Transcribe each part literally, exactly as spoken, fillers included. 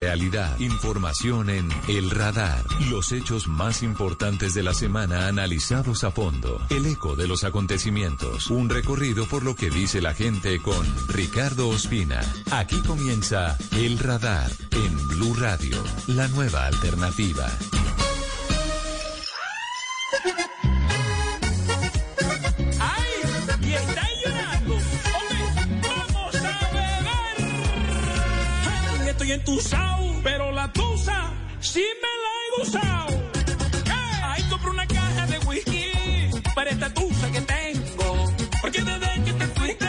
Realidad, información en El Radar, los hechos más importantes de la semana analizados a fondo, el eco de los acontecimientos, un recorrido por lo que dice la gente con Ricardo Ospina. Aquí comienza El Radar en Blu Radio, la nueva alternativa. ¡Ay! ¡Y está llorando! Estoy entusao, pero la tusa sí me la he gozado. Hey. Ahí compré una caja de whisky para esta tusa que tengo. Porque desde que te fuiste,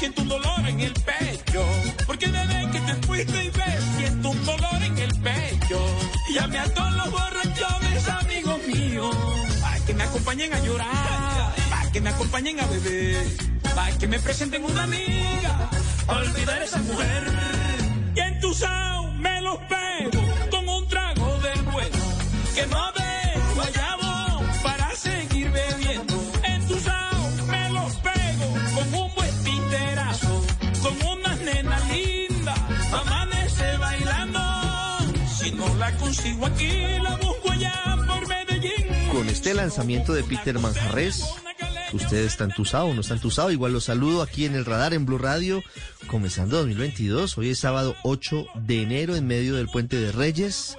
siento un dolor en el pecho. Porque desde que te fuiste y ves, siento un dolor en el pecho. Y llamé a todos los borrachones, amigos míos, para que me acompañen a llorar, para que me acompañen a beber, para que me presenten una amiga, para olvidar a esa mujer. Y entusao me los pego con un trago del bueno, que no de guayabo para seguir bebiendo. Entusao me los pego con un buen tinterazo, con una nena linda, amanece bailando. Si no la consigo aquí, la busco allá por Medellín. Con este lanzamiento de Peter Manjarres, usted está entusado o no está entusado, igual los saludo aquí en El Radar, en Blu Radio, comenzando dos mil veintidós. Hoy es sábado ocho de enero, en medio del Puente de Reyes,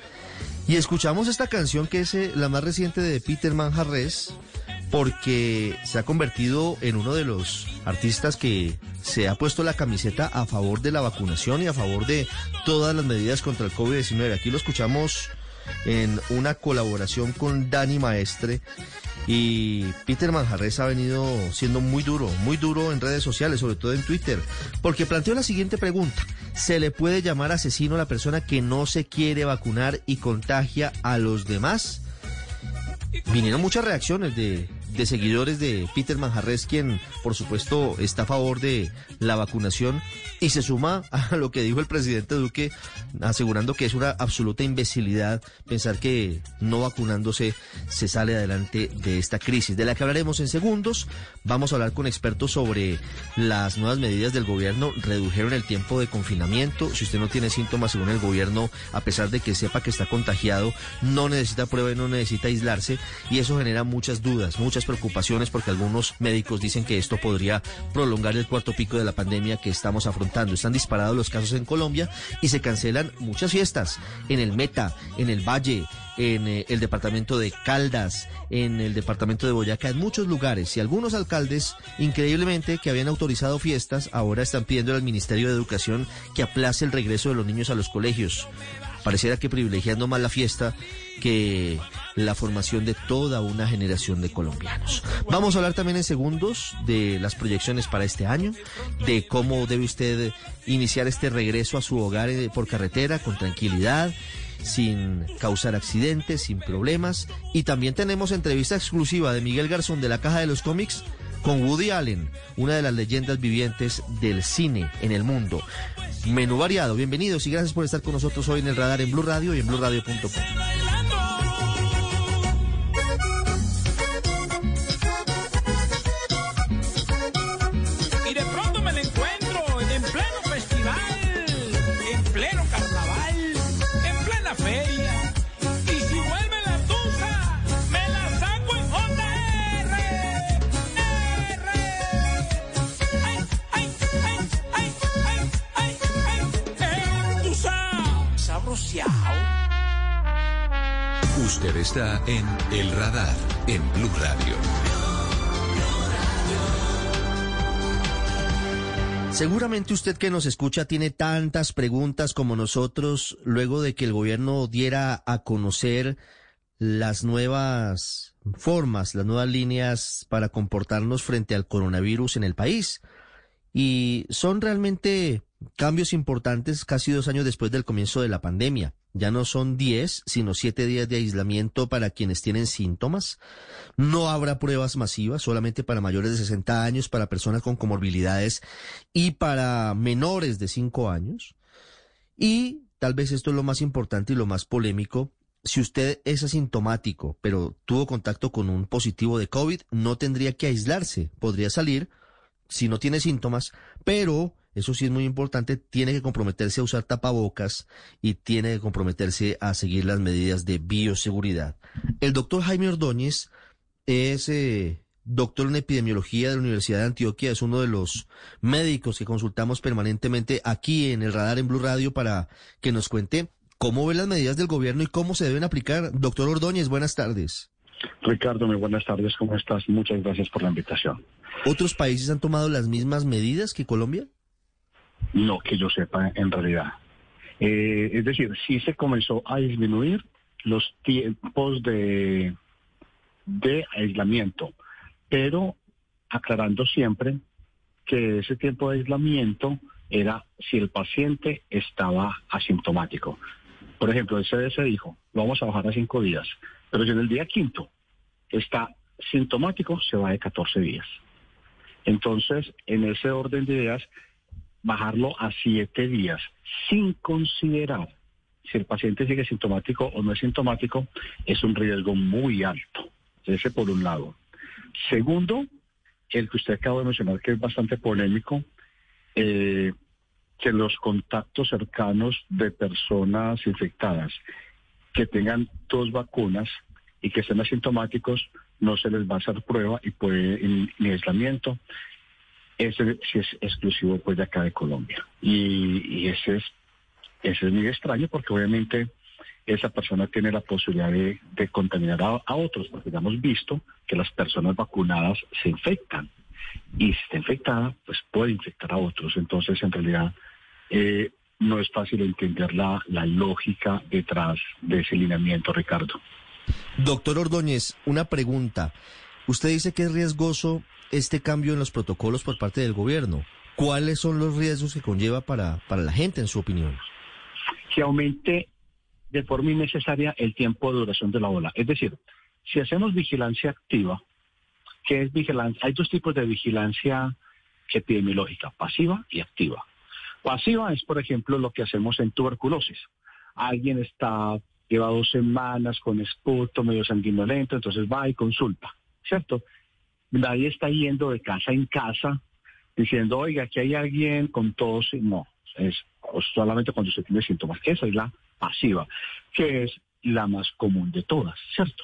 y escuchamos esta canción que es eh, la más reciente de Peter Manjarres, porque se ha convertido en uno de los artistas que se ha puesto la camiseta a favor de la vacunación y a favor de todas las medidas contra el COVID diecinueve. Aquí lo escuchamos en una colaboración con Dani Maestre. Y Peter Manjarres ha venido siendo muy duro, muy duro en redes sociales, sobre todo en Twitter, porque planteó la siguiente pregunta: ¿se le puede llamar asesino a la persona que no se quiere vacunar y contagia a los demás? Vinieron muchas reacciones de, de seguidores de Peter Manjarres, quien por supuesto está a favor de la vacunación, y se suma a lo que dijo el presidente Duque, asegurando que es una absoluta imbecilidad pensar que no vacunándose se sale adelante de esta crisis, de la que hablaremos en segundos. Vamos a hablar con expertos sobre las nuevas medidas del gobierno. Redujeron el tiempo de confinamiento. Si usted no tiene síntomas, según el gobierno, a pesar de que sepa que está contagiado, no necesita prueba y no necesita aislarse, y eso genera muchas dudas, muchas preocupaciones, porque algunos médicos dicen que esto podría prolongar el cuarto pico de la pandemia que estamos afrontando. Están disparados los casos en Colombia y se cancelan muchas fiestas en el Meta, en el Valle, en el departamento de Caldas, en el departamento de Boyacá, en muchos lugares. Y algunos alcaldes, increíblemente, que habían autorizado fiestas, ahora están pidiendo al Ministerio de Educación que aplace el regreso de los niños a los colegios. Pareciera que privilegiando más la fiesta que la formación de toda una generación de colombianos. Vamos a hablar también en segundos de las proyecciones para este año, de cómo debe usted iniciar este regreso a su hogar por carretera con tranquilidad, sin causar accidentes, sin problemas. Y también tenemos entrevista exclusiva de Miguel Garzón de la Caja de los Cómics con Woody Allen, una de las leyendas vivientes del cine en el mundo. Menú variado. Bienvenidos y gracias por estar con nosotros hoy en El Radar, en Blu Radio y en blu radio punto com. Usted está en El Radar, en Blu Radio. Seguramente usted que nos escucha tiene tantas preguntas como nosotros luego de que el gobierno diera a conocer las nuevas formas, las nuevas líneas para comportarnos frente al coronavirus en el país. Y son realmente cambios importantes casi dos años después del comienzo de la pandemia. Ya no son diez, sino siete días de aislamiento para quienes tienen síntomas. No habrá pruebas masivas, solamente para mayores de sesenta años, para personas con comorbilidades y para menores de cinco años. Y tal vez esto es lo más importante y lo más polémico: si usted es asintomático, pero tuvo contacto con un positivo de COVID, no tendría que aislarse, podría salir si no tiene síntomas, pero eso sí es muy importante, tiene que comprometerse a usar tapabocas y tiene que comprometerse a seguir las medidas de bioseguridad. El doctor Jaime Ordóñez es eh, doctor en epidemiología de la Universidad de Antioquia, es uno de los médicos que consultamos permanentemente aquí en el radar en Blu Radio para que nos cuente cómo ven las medidas del gobierno y cómo se deben aplicar. Doctor Ordóñez, buenas tardes. Ricardo, muy buenas tardes, ¿cómo estás? Muchas gracias por la invitación. ¿Otros países han tomado las mismas medidas que Colombia? No, que yo sepa, en realidad. Eh, es decir, sí se comenzó a disminuir los tiempos de, de aislamiento, pero aclarando siempre que ese tiempo de aislamiento era si el paciente estaba asintomático. Por ejemplo, el C D C dijo, lo vamos a bajar a cinco días, pero si en el día quinto está sintomático, se va de catorce días. Entonces, en ese orden de ideas, bajarlo a siete días, sin considerar si el paciente sigue sintomático o no es sintomático, es un riesgo muy alto. Ese por un lado. Segundo, el que usted acaba de mencionar, que es bastante polémico, eh, que los contactos cercanos de personas infectadas que tengan dos vacunas y que estén asintomáticos, no se les va a hacer prueba y puede ni aislamiento. Ese sí es exclusivo pues de acá de Colombia. Y, y ese es ese es muy extraño porque obviamente esa persona tiene la posibilidad de, de contaminar a, a otros, porque ya hemos visto que las personas vacunadas se infectan. Y si está infectada, pues puede infectar a otros. Entonces, en realidad, eh, no es fácil entender la, la lógica detrás de ese lineamiento, Ricardo. Doctor Ordóñez, una pregunta. Usted dice que es riesgoso este cambio en los protocolos por parte del gobierno. ¿Cuáles son los riesgos que conlleva para, para la gente, en su opinión? Que aumente de forma innecesaria el tiempo de duración de la ola. Es decir, si hacemos vigilancia activa, que es vigilancia, hay dos tipos de vigilancia epidemiológica, pasiva y activa. Pasiva es, por ejemplo, lo que hacemos en tuberculosis. Alguien está, lleva dos semanas con esputo, medio sanguinolento, entonces va y consulta, ¿cierto? Nadie está yendo de casa en casa diciendo, oiga, aquí hay alguien con tos. No, es solamente cuando se tiene síntomas. Esa es la pasiva, que es la más común de todas, ¿cierto?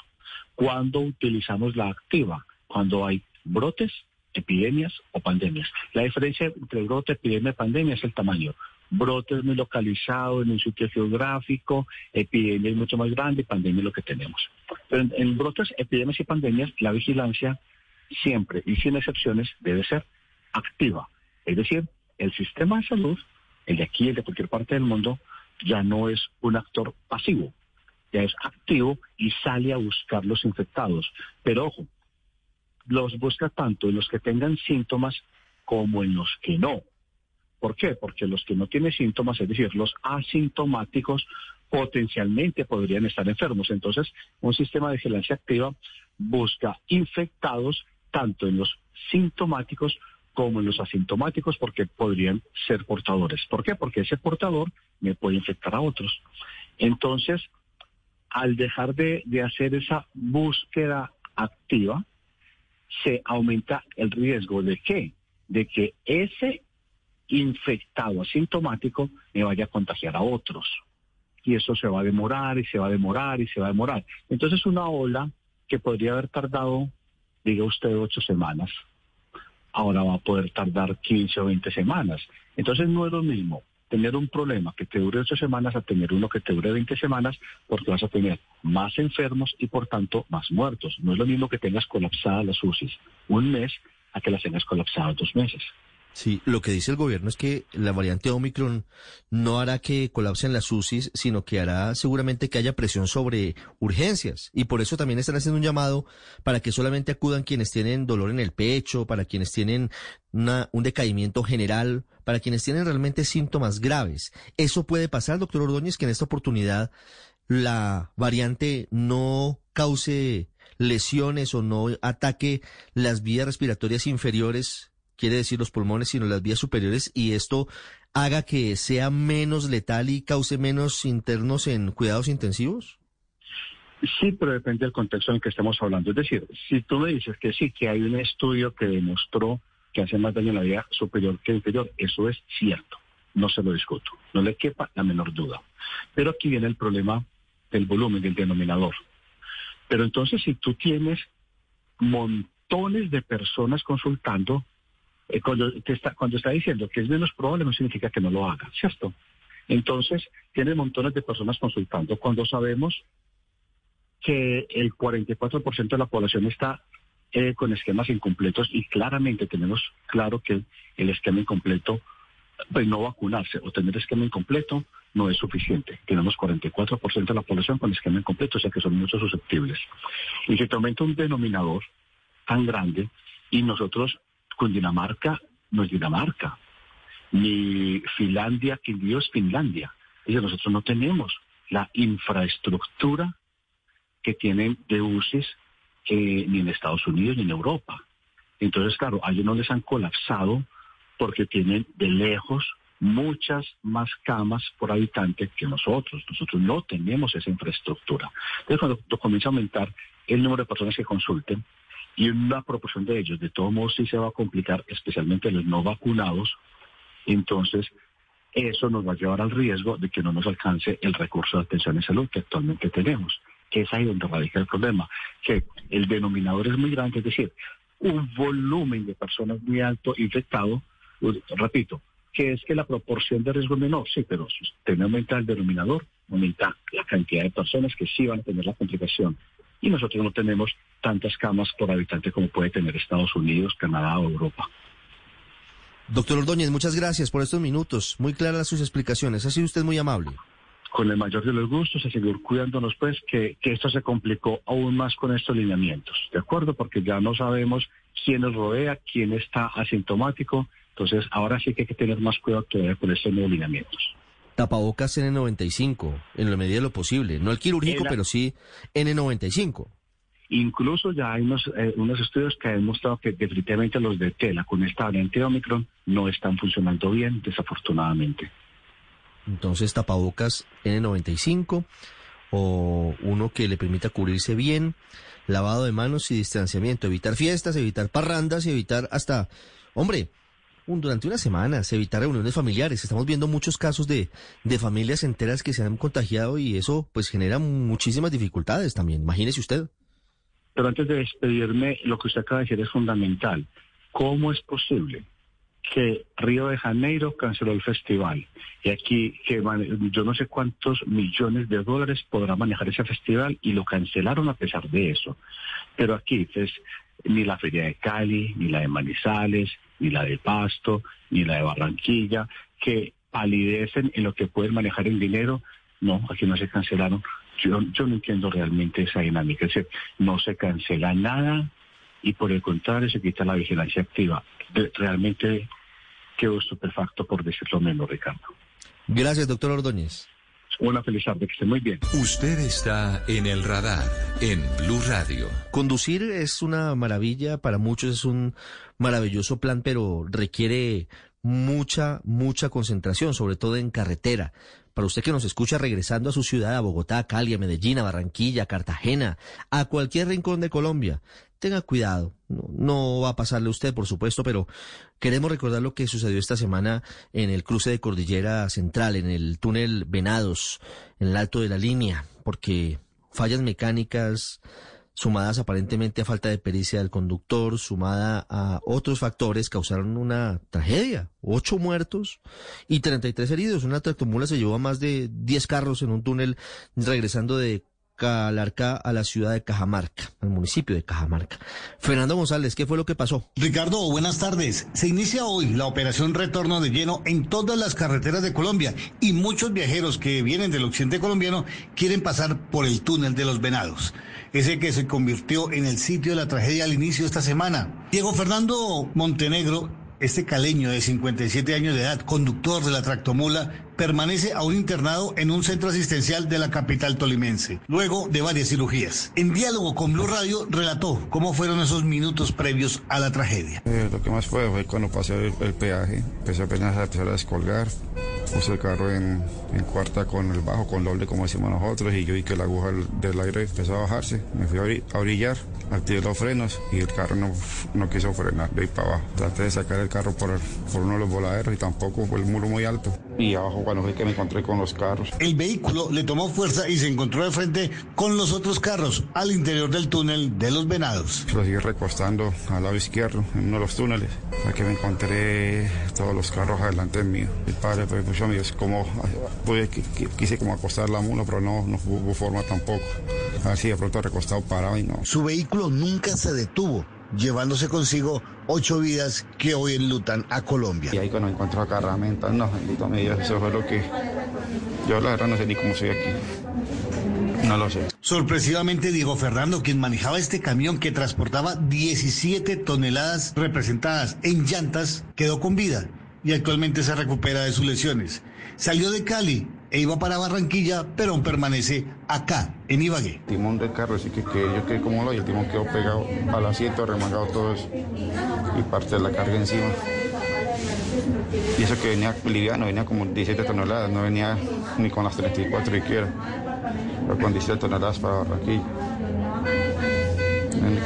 Cuando utilizamos la activa, cuando hay brotes, epidemias o pandemias. La diferencia entre brote, epidemia y pandemia es el tamaño. Brote es muy localizado en un sitio geográfico, epidemia es mucho más grande, pandemia es lo que tenemos. Pero en, en brotes, epidemias y pandemias, la vigilancia siempre y sin excepciones debe ser activa. Es decir, el sistema de salud, el de aquí, el de cualquier parte del mundo, ya no es un actor pasivo, ya es activo y sale a buscar los infectados. Pero ojo, los busca tanto en los que tengan síntomas como en los que no. ¿Por qué? Porque los que no tienen síntomas, es decir, los asintomáticos, potencialmente podrían estar enfermos. Entonces, un sistema de vigilancia activa busca infectados tanto en los sintomáticos como en los asintomáticos, porque podrían ser portadores. ¿Por qué? Porque ese portador me puede infectar a otros. Entonces, al dejar de, de hacer esa búsqueda activa, se aumenta el riesgo de qué, de que ese infectado asintomático me vaya a contagiar a otros. Y eso se va a demorar, y se va a demorar, y se va a demorar. Entonces, una ola que podría haber tardado, diga usted, ocho semanas, ahora va a poder tardar quince o veinte semanas. Entonces, no es lo mismo tener un problema que te dure ocho semanas a tener uno que te dure veinte semanas, porque vas a tener más enfermos y, por tanto, más muertos. No es lo mismo que tengas colapsadas las U C Is un mes a que las tengas colapsadas dos meses. Sí, lo que dice el gobierno es que la variante Omicron no hará que colapsen las U C Is, sino que hará seguramente que haya presión sobre urgencias. Y por eso también están haciendo un llamado para que solamente acudan quienes tienen dolor en el pecho, para quienes tienen una, un decaimiento general, para quienes tienen realmente síntomas graves. ¿Eso puede pasar, doctor Ordóñez, que en esta oportunidad la variante no cause lesiones o no ataque las vías respiratorias inferiores? Quiere decir los pulmones, sino las vías superiores, y esto haga que sea menos letal y cause menos internos en cuidados intensivos? Sí, pero depende del contexto en el que estemos hablando. Es decir, si tú me dices que sí, que hay un estudio que demostró que hace más daño a la vida superior que inferior. Eso es cierto, no se lo discuto, no le quepa la menor duda. Pero aquí viene el problema del volumen, del denominador. Pero entonces, si tú tienes montones de personas consultando, eh, cuando, te está, cuando está diciendo que es menos probable, no significa que no lo haga, ¿cierto? Entonces, tienes montones de personas consultando cuando sabemos que el cuarenta y cuatro por ciento de la población está eh, con esquemas incompletos, y claramente tenemos claro que el esquema incompleto, pues no vacunarse o tener esquema incompleto no es suficiente. Tenemos cuarenta y cuatro por ciento de la población con esquema incompleto, o sea que son muchos susceptibles. Y se te aumenta un denominador tan grande, y nosotros, Cundinamarca no es Dinamarca, ni Finlandia, Quindío es Finlandia. Es decir, nosotros no tenemos la infraestructura que tienen de U C I s eh, ni en Estados Unidos ni en Europa. Entonces, claro, a ellos no les han colapsado porque tienen de lejos muchas más camas por habitante que nosotros. Nosotros no tenemos esa infraestructura. Entonces, cuando comienza a aumentar el número de personas que consulten, y una proporción de ellos, de todos modos, sí se va a complicar, especialmente los no vacunados, entonces eso nos va a llevar al riesgo de que no nos alcance el recurso de atención en salud que actualmente tenemos, que es ahí donde radica el problema, que el denominador es muy grande, es decir, un volumen de personas muy alto infectado. Repito, que es que la proporción de riesgo es menor, sí, pero si usted aumenta el denominador, aumenta la cantidad de personas que sí van a tener la complicación. Y nosotros no tenemos tantas camas por habitante como puede tener Estados Unidos, Canadá o Europa. Doctor Ordóñez, muchas gracias por estos minutos. Muy claras sus explicaciones. Ha sido usted muy amable. Con el mayor de los gustos, a seguir cuidándonos, pues, que, que esto se complicó aún más con estos lineamientos, ¿de acuerdo? Porque ya no sabemos quién nos rodea, quién está asintomático. Entonces, ahora sí que hay que tener más cuidado todavía con estos nuevos lineamientos. Tapabocas N noventa y cinco, en la medida de lo posible. No el quirúrgico, Era... pero sí N noventa y cinco. Incluso ya hay unos, eh, unos estudios que han mostrado que definitivamente los de tela con esta variante Omicron no están funcionando bien, desafortunadamente. Entonces, tapabocas N noventa y cinco o uno que le permita cubrirse bien, lavado de manos y distanciamiento, evitar fiestas, evitar parrandas y evitar hasta, hombre, un, durante unas semanas, evitar reuniones familiares. Estamos viendo muchos casos de, de familias enteras que se han contagiado, y eso pues genera muchísimas dificultades también, imagínese usted. Pero antes de despedirme, lo que usted acaba de decir es fundamental. ¿Cómo es posible que Río de Janeiro canceló el festival? Y aquí, que yo no sé cuántos millones de dólares podrá manejar ese festival, y lo cancelaron a pesar de eso. Pero aquí, pues, ni la Feria de Cali, ni la de Manizales, ni la de Pasto, ni la de Barranquilla, que palidecen en lo que pueden manejar el dinero, no, aquí no se cancelaron. Yo, yo no entiendo realmente esa dinámica. Es decir, no se cancela nada, y por el contrario se quita la vigilancia activa. Realmente quedó estupefacto, por decirlo menos, Ricardo. Gracias, doctor Ordóñez. Una feliz tarde, que esté muy bien. Usted está en el radar, en Blu Radio. Conducir es una maravilla, para muchos es un maravilloso plan, pero requiere mucha, mucha concentración, sobre todo en carretera. Para usted que nos escucha regresando a su ciudad, a Bogotá, a Cali, a Medellín, a Barranquilla, a Cartagena, a cualquier rincón de Colombia, tenga cuidado. No, no va a pasarle a usted, por supuesto, pero queremos recordar lo que sucedió esta semana en el cruce de Cordillera Central, en el túnel Venados, en el alto de la línea, porque fallas mecánicas sumadas aparentemente a falta de pericia del conductor, sumada a otros factores, causaron una tragedia. Ocho muertos y treinta y tres heridos. Una tractomula se llevó a más de diez carros en un túnel regresando de Calarcá a la ciudad de Cajamarca, al municipio de Cajamarca. Fernando González, ¿qué fue lo que pasó? Ricardo, buenas tardes. Se inicia hoy la operación Retorno de Lleno en todas las carreteras de Colombia, y muchos viajeros que vienen del occidente colombiano quieren pasar por el túnel de los Venados, ese que se convirtió en el sitio de la tragedia al inicio de esta semana. Diego Fernando Montenegro, este caleño de cincuenta y siete años de edad, conductor de la tractomula, permanece aún internado en un centro asistencial de la capital tolimense, luego de varias cirugías. En diálogo con Blu Radio relató cómo fueron esos minutos previos a la tragedia. Eh, lo que más fue fue cuando pasé el, el peaje, empecé apenas a, empezar a descolgar, Puse el carro en, en cuarta con el bajo, con doble, como decimos nosotros, y yo vi que la aguja del aire empezó a bajarse. Me fui a orillar, activé los frenos y el carro no, no quiso frenar, de ahí para abajo. Traté de sacar el carro por, el, por uno de los voladeros y tampoco, fue el muro muy alto. Y abajo cuando fui que me encontré con los carros. El vehículo le tomó fuerza y se encontró de frente con los otros carros al interior del túnel de los Venados. Lo seguí recostando al lado izquierdo, en uno de los túneles, hasta que me encontré todos los carros adelante mío. El padre, pues, pues yo me dije, como, pues, quise como acostar la mula, pero no, no hubo forma tampoco. Así de pronto recostado, parado y no. Su vehículo nunca se detuvo, llevándose consigo ocho vidas que hoy enlutan a Colombia. Y ahí cuando me encuentro acá, Carramenta, no, bendito mi Dios, eso fue lo que... Yo la verdad no sé ni cómo soy aquí. No lo sé. Sorpresivamente, Diego Fernando, quien manejaba este camión que transportaba diecisiete toneladas representadas en llantas, quedó con vida y actualmente se recupera de sus lesiones. Salió de Cali e iba para Barranquilla, pero aún permanece acá, en Ibagué. El timón del carro, así que, que yo quedé como lo y el timón quedó pegado al asiento, remangado todo eso, y parte de la carga encima. Y eso que venía liviano, venía como diecisiete toneladas, no venía ni con las treinta y cuatro siquiera, pero con diecisiete toneladas para Barranquilla.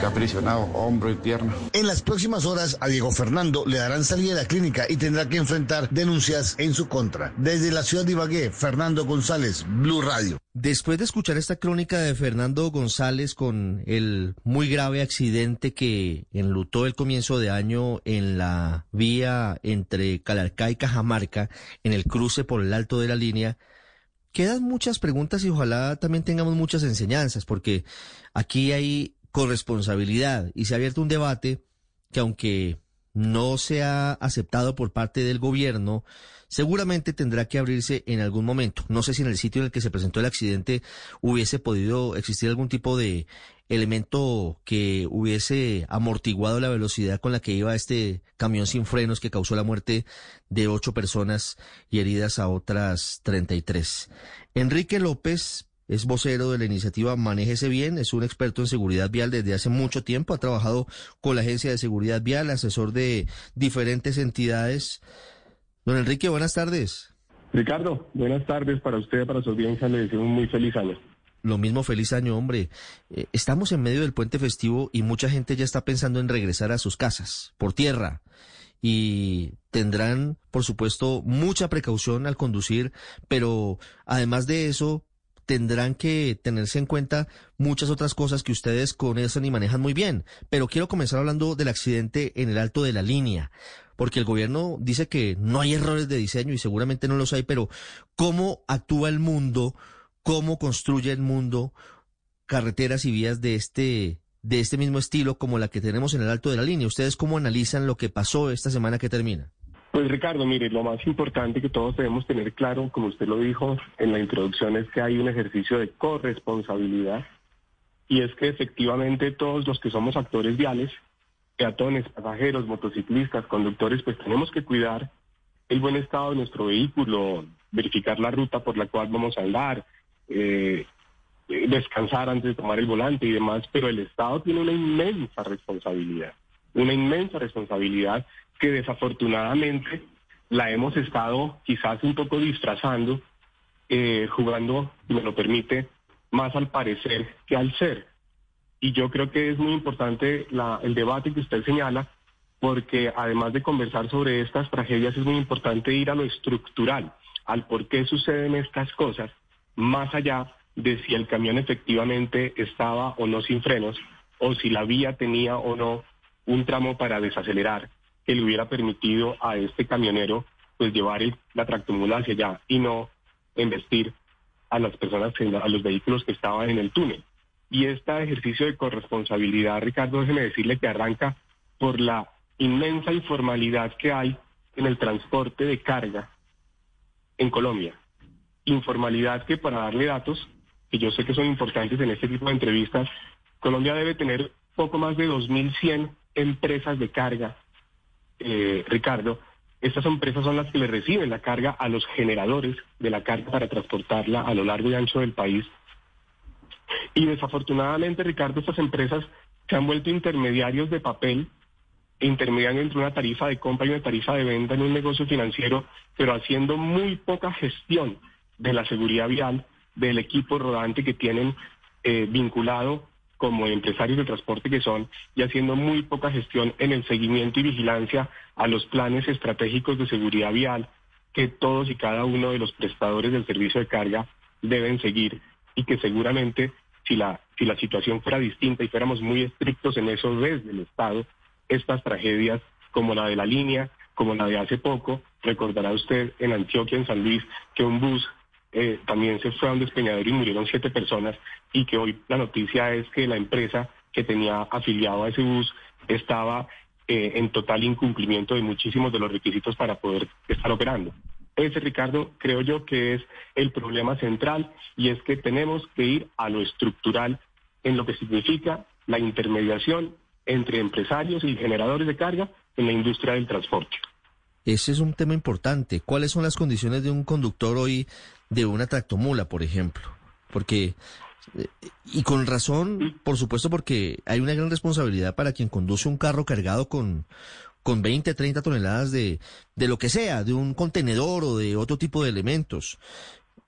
Aprisionado, hombro y pierna. En las próximas horas a Diego Fernando le darán salida de la clínica y tendrá que enfrentar denuncias en su contra. Desde la ciudad de Ibagué, Fernando González, Blu Radio. Después de escuchar esta crónica de Fernando González con el muy grave accidente que enlutó el comienzo de año en la vía entre Calarcá y Cajamarca, en el cruce por el alto de la línea, quedan muchas preguntas y ojalá también tengamos muchas enseñanzas, porque aquí hay con responsabilidad, y se ha abierto un debate que, aunque no sea aceptado por parte del gobierno, seguramente tendrá que abrirse en algún momento. No sé si en el sitio en el que se presentó el accidente hubiese podido existir algún tipo de elemento que hubiese amortiguado la velocidad con la que iba este camión sin frenos que causó la muerte de ocho personas y heridas a otras treinta y tres. Enrique López es vocero de la iniciativa Manéjese Bien, es un experto en seguridad vial desde hace mucho tiempo, ha trabajado con la Agencia de Seguridad Vial, asesor de diferentes entidades. Don Enrique, buenas tardes. Ricardo, buenas tardes para usted, para su audiencia, le deseo un muy feliz año. Lo mismo, feliz año, hombre. Eh, estamos en medio del puente festivo y mucha gente ya está pensando en regresar a sus casas, por tierra. Y tendrán, por supuesto, mucha precaución al conducir, pero además de eso, tendrán que tenerse en cuenta muchas otras cosas que ustedes conocen y manejan muy bien. Pero quiero comenzar hablando del accidente en el alto de la línea, porque el gobierno dice que no hay errores de diseño y seguramente no los hay, pero ¿cómo actúa el mundo? ¿Cómo construye el mundo carreteras y vías de este, de este mismo estilo como la que tenemos en el alto de la línea? ¿Ustedes cómo analizan lo que pasó esta semana que termina? Pues Ricardo, mire, lo más importante que todos debemos tener claro, como usted lo dijo en la introducción, es que hay un ejercicio de corresponsabilidad, y es que efectivamente todos los que somos actores viales, peatones, pasajeros, motociclistas, conductores, pues tenemos que cuidar el buen estado de nuestro vehículo, verificar la ruta por la cual vamos a andar, eh, descansar antes de tomar el volante y demás, pero el Estado tiene una inmensa responsabilidad, una inmensa responsabilidad que desafortunadamente la hemos estado quizás un poco disfrazando, eh, jugando, si me lo permite, más al parecer que al ser. Y yo creo que es muy importante la, el debate que usted señala, porque además de conversar sobre estas tragedias, es muy importante ir a lo estructural, al por qué suceden estas cosas, más allá de si el camión efectivamente estaba o no sin frenos, o si la vía tenía o no un tramo para desacelerar que le hubiera permitido a este camionero pues llevar el, la tractomula hacia allá y no embestir a las personas, a los vehículos que estaban en el túnel. Y este ejercicio de corresponsabilidad, Ricardo, déjeme decirle que arranca por la inmensa informalidad que hay en el transporte de carga en Colombia. Informalidad que, para darle datos, que yo sé que son importantes en este tipo de entrevistas, Colombia debe tener poco más de dos mil cien empresas de carga. Eh, Ricardo, estas empresas son las que le reciben la carga a los generadores de la carga para transportarla a lo largo y ancho del país. Y desafortunadamente, Ricardo, estas empresas se han vuelto intermediarios de papel intermediando entre una tarifa de compra y una tarifa de venta en un negocio financiero, pero haciendo muy poca gestión de la seguridad vial, del equipo rodante que tienen eh, vinculado como empresarios de transporte que son, y haciendo muy poca gestión en el seguimiento y vigilancia a los planes estratégicos de seguridad vial que todos y cada uno de los prestadores del servicio de carga deben seguir, y que seguramente si la, si la situación fuera distinta y fuéramos muy estrictos en eso desde el Estado, estas tragedias como la de la línea, como la de hace poco, recordará usted en Antioquia, en San Luis, que un bus eh, también se fue a un despeñadero y murieron siete personas, y que hoy la noticia es que la empresa que tenía afiliado a ese bus estaba eh, en total incumplimiento de muchísimos de los requisitos para poder estar operando. Ese, Ricardo, creo yo que es el problema central, y es que tenemos que ir a lo estructural en lo que significa la intermediación entre empresarios y generadores de carga en la industria del transporte. Ese es un tema importante. ¿Cuáles son las condiciones de un conductor hoy de una tractomula, por ejemplo? Porque, y con razón, por supuesto, porque hay una gran responsabilidad para quien conduce un carro cargado con... con veinte, treinta toneladas de, de lo que sea, de un contenedor o de otro tipo de elementos.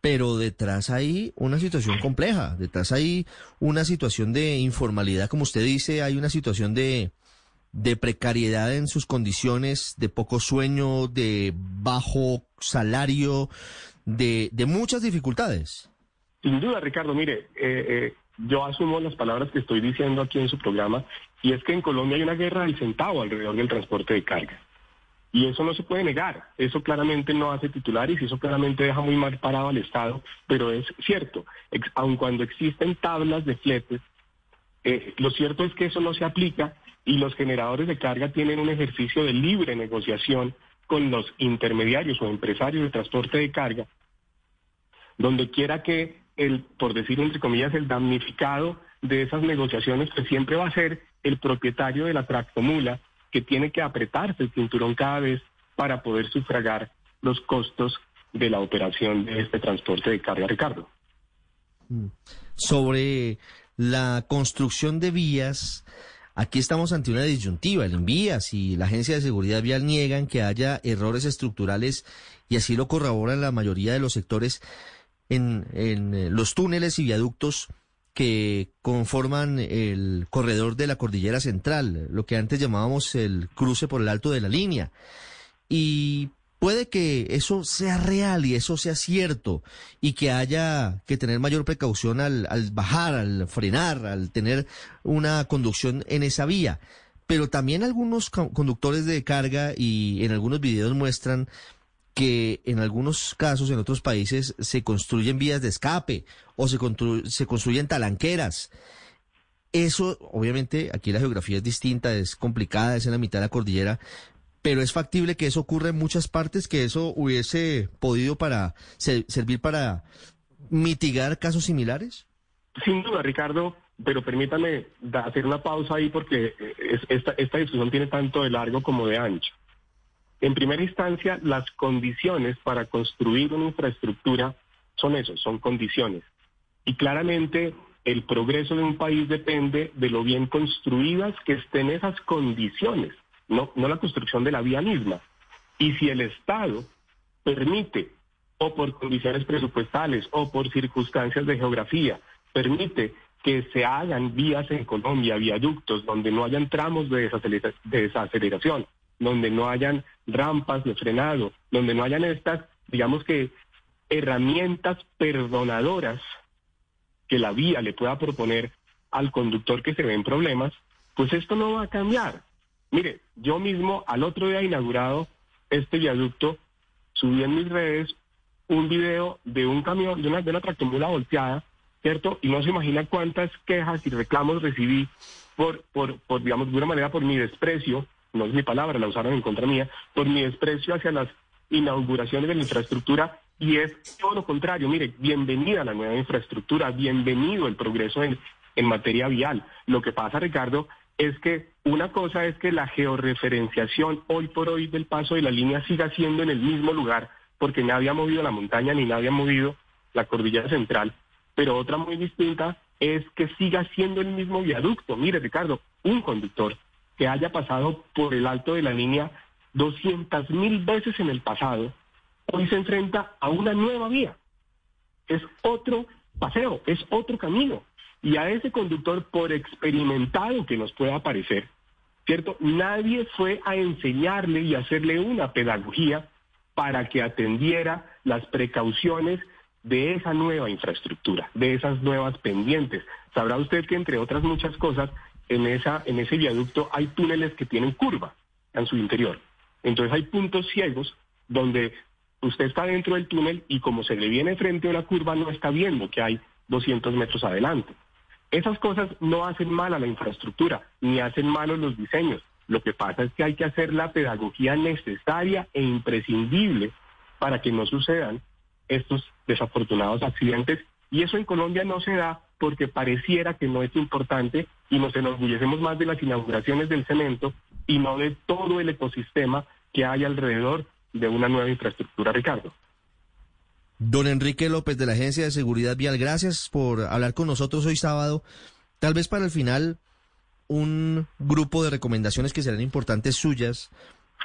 Pero detrás hay una situación compleja, detrás hay una situación de informalidad, como usted dice, hay una situación de, de precariedad en sus condiciones, de poco sueño, de bajo salario, de, de muchas dificultades. Sin duda, Ricardo, mire, eh, eh, yo asumo las palabras que estoy diciendo aquí en su programa, y es que en Colombia hay una guerra del centavo alrededor del transporte de carga. Y eso no se puede negar. Eso claramente no hace titulares, y eso claramente deja muy mal parado al Estado, pero es cierto. Ex- aun cuando existen tablas de fletes, eh, lo cierto es que eso no se aplica, y los generadores de carga tienen un ejercicio de libre negociación con los intermediarios o empresarios de transporte de carga, donde quiera que el, por decir entre comillas, el damnificado de esas negociaciones, que siempre va a ser el propietario de la tractomula, que tiene que apretarse el cinturón cada vez para poder sufragar los costos de la operación de este transporte de carga, Ricardo. Sobre la construcción de vías, aquí estamos ante una disyuntiva. El Invías y la Agencia de Seguridad Vial niegan que haya errores estructurales, y así lo corroboran la mayoría de los sectores en, en los túneles y viaductos que conforman el corredor de la Cordillera Central, lo que antes llamábamos el cruce por el alto de la línea. Y puede que eso sea real y eso sea cierto, y que haya que tener mayor precaución al, al bajar, al frenar, al tener una conducción en esa vía. Pero también algunos conductores de carga, y en algunos videos muestran que en algunos casos, en otros países, se construyen vías de escape o se, constru- se construyen talanqueras. Eso, obviamente, aquí la geografía es distinta, es complicada, es en la mitad de la cordillera, pero es factible que eso ocurra en muchas partes, que eso hubiese podido para se- servir para mitigar casos similares. Sin duda, Ricardo, pero permítame hacer una pausa ahí, porque es, esta, esta discusión tiene tanto de largo como de ancho. En primera instancia, las condiciones para construir una infraestructura son eso, son condiciones. Y claramente el progreso de un país depende de lo bien construidas que estén esas condiciones, no, no la construcción de la vía misma. Y si el Estado permite, o por condiciones presupuestales o por circunstancias de geografía, permite que se hagan vías en Colombia, viaductos, donde no hayan tramos de desaceleración, donde no hayan rampas de frenado, donde no hayan estas, digamos que, herramientas perdonadoras que la vía le pueda proponer al conductor que se ve en problemas, pues esto no va a cambiar. Mire, yo mismo al otro día inaugurado este viaducto, subí en mis redes un video de un camión, de una, de una tractomula volteada, ¿cierto? Y no se imagina cuántas quejas y reclamos recibí por, por, por digamos, de una manera por mi desprecio, no es mi palabra, la usaron en contra mía, por mi desprecio hacia las inauguraciones de la infraestructura, y es todo lo contrario. Mire, bienvenida la nueva infraestructura, bienvenido el progreso en, en materia vial. Lo que pasa, Ricardo, es que una cosa es que la georreferenciación hoy por hoy del paso de la línea siga siendo en el mismo lugar, porque nadie ha movido la montaña ni nadie ha movido la cordillera central, pero otra muy distinta es que siga siendo el mismo viaducto. Mire, Ricardo, un conductor que haya pasado por el alto de la línea doscientas mil veces en el pasado, hoy se enfrenta a una nueva vía. Es otro paseo, es otro camino. Y a ese conductor, por experimentado que nos pueda parecer, ¿cierto?, nadie fue a enseñarle y hacerle una pedagogía para que atendiera las precauciones de esa nueva infraestructura, de esas nuevas pendientes. Sabrá usted que, entre otras muchas cosas, en esa, en ese viaducto hay túneles que tienen curva en su interior. Entonces hay puntos ciegos donde usted está dentro del túnel y, como se le viene frente a la curva, no está viendo que hay doscientos metros adelante. Esas cosas no hacen mal a la infraestructura, ni hacen malos los diseños. Lo que pasa es que hay que hacer la pedagogía necesaria e imprescindible para que no sucedan estos desafortunados accidentes. Y eso en Colombia no se da porque pareciera que no es importante y nos enorgullecemos más de las inauguraciones del cemento y no de todo el ecosistema que hay alrededor de una nueva infraestructura, Ricardo. Don Enrique López, de la Agencia de Seguridad Vial, gracias por hablar con nosotros hoy sábado. Tal vez para el final, un grupo de recomendaciones que serán importantes suyas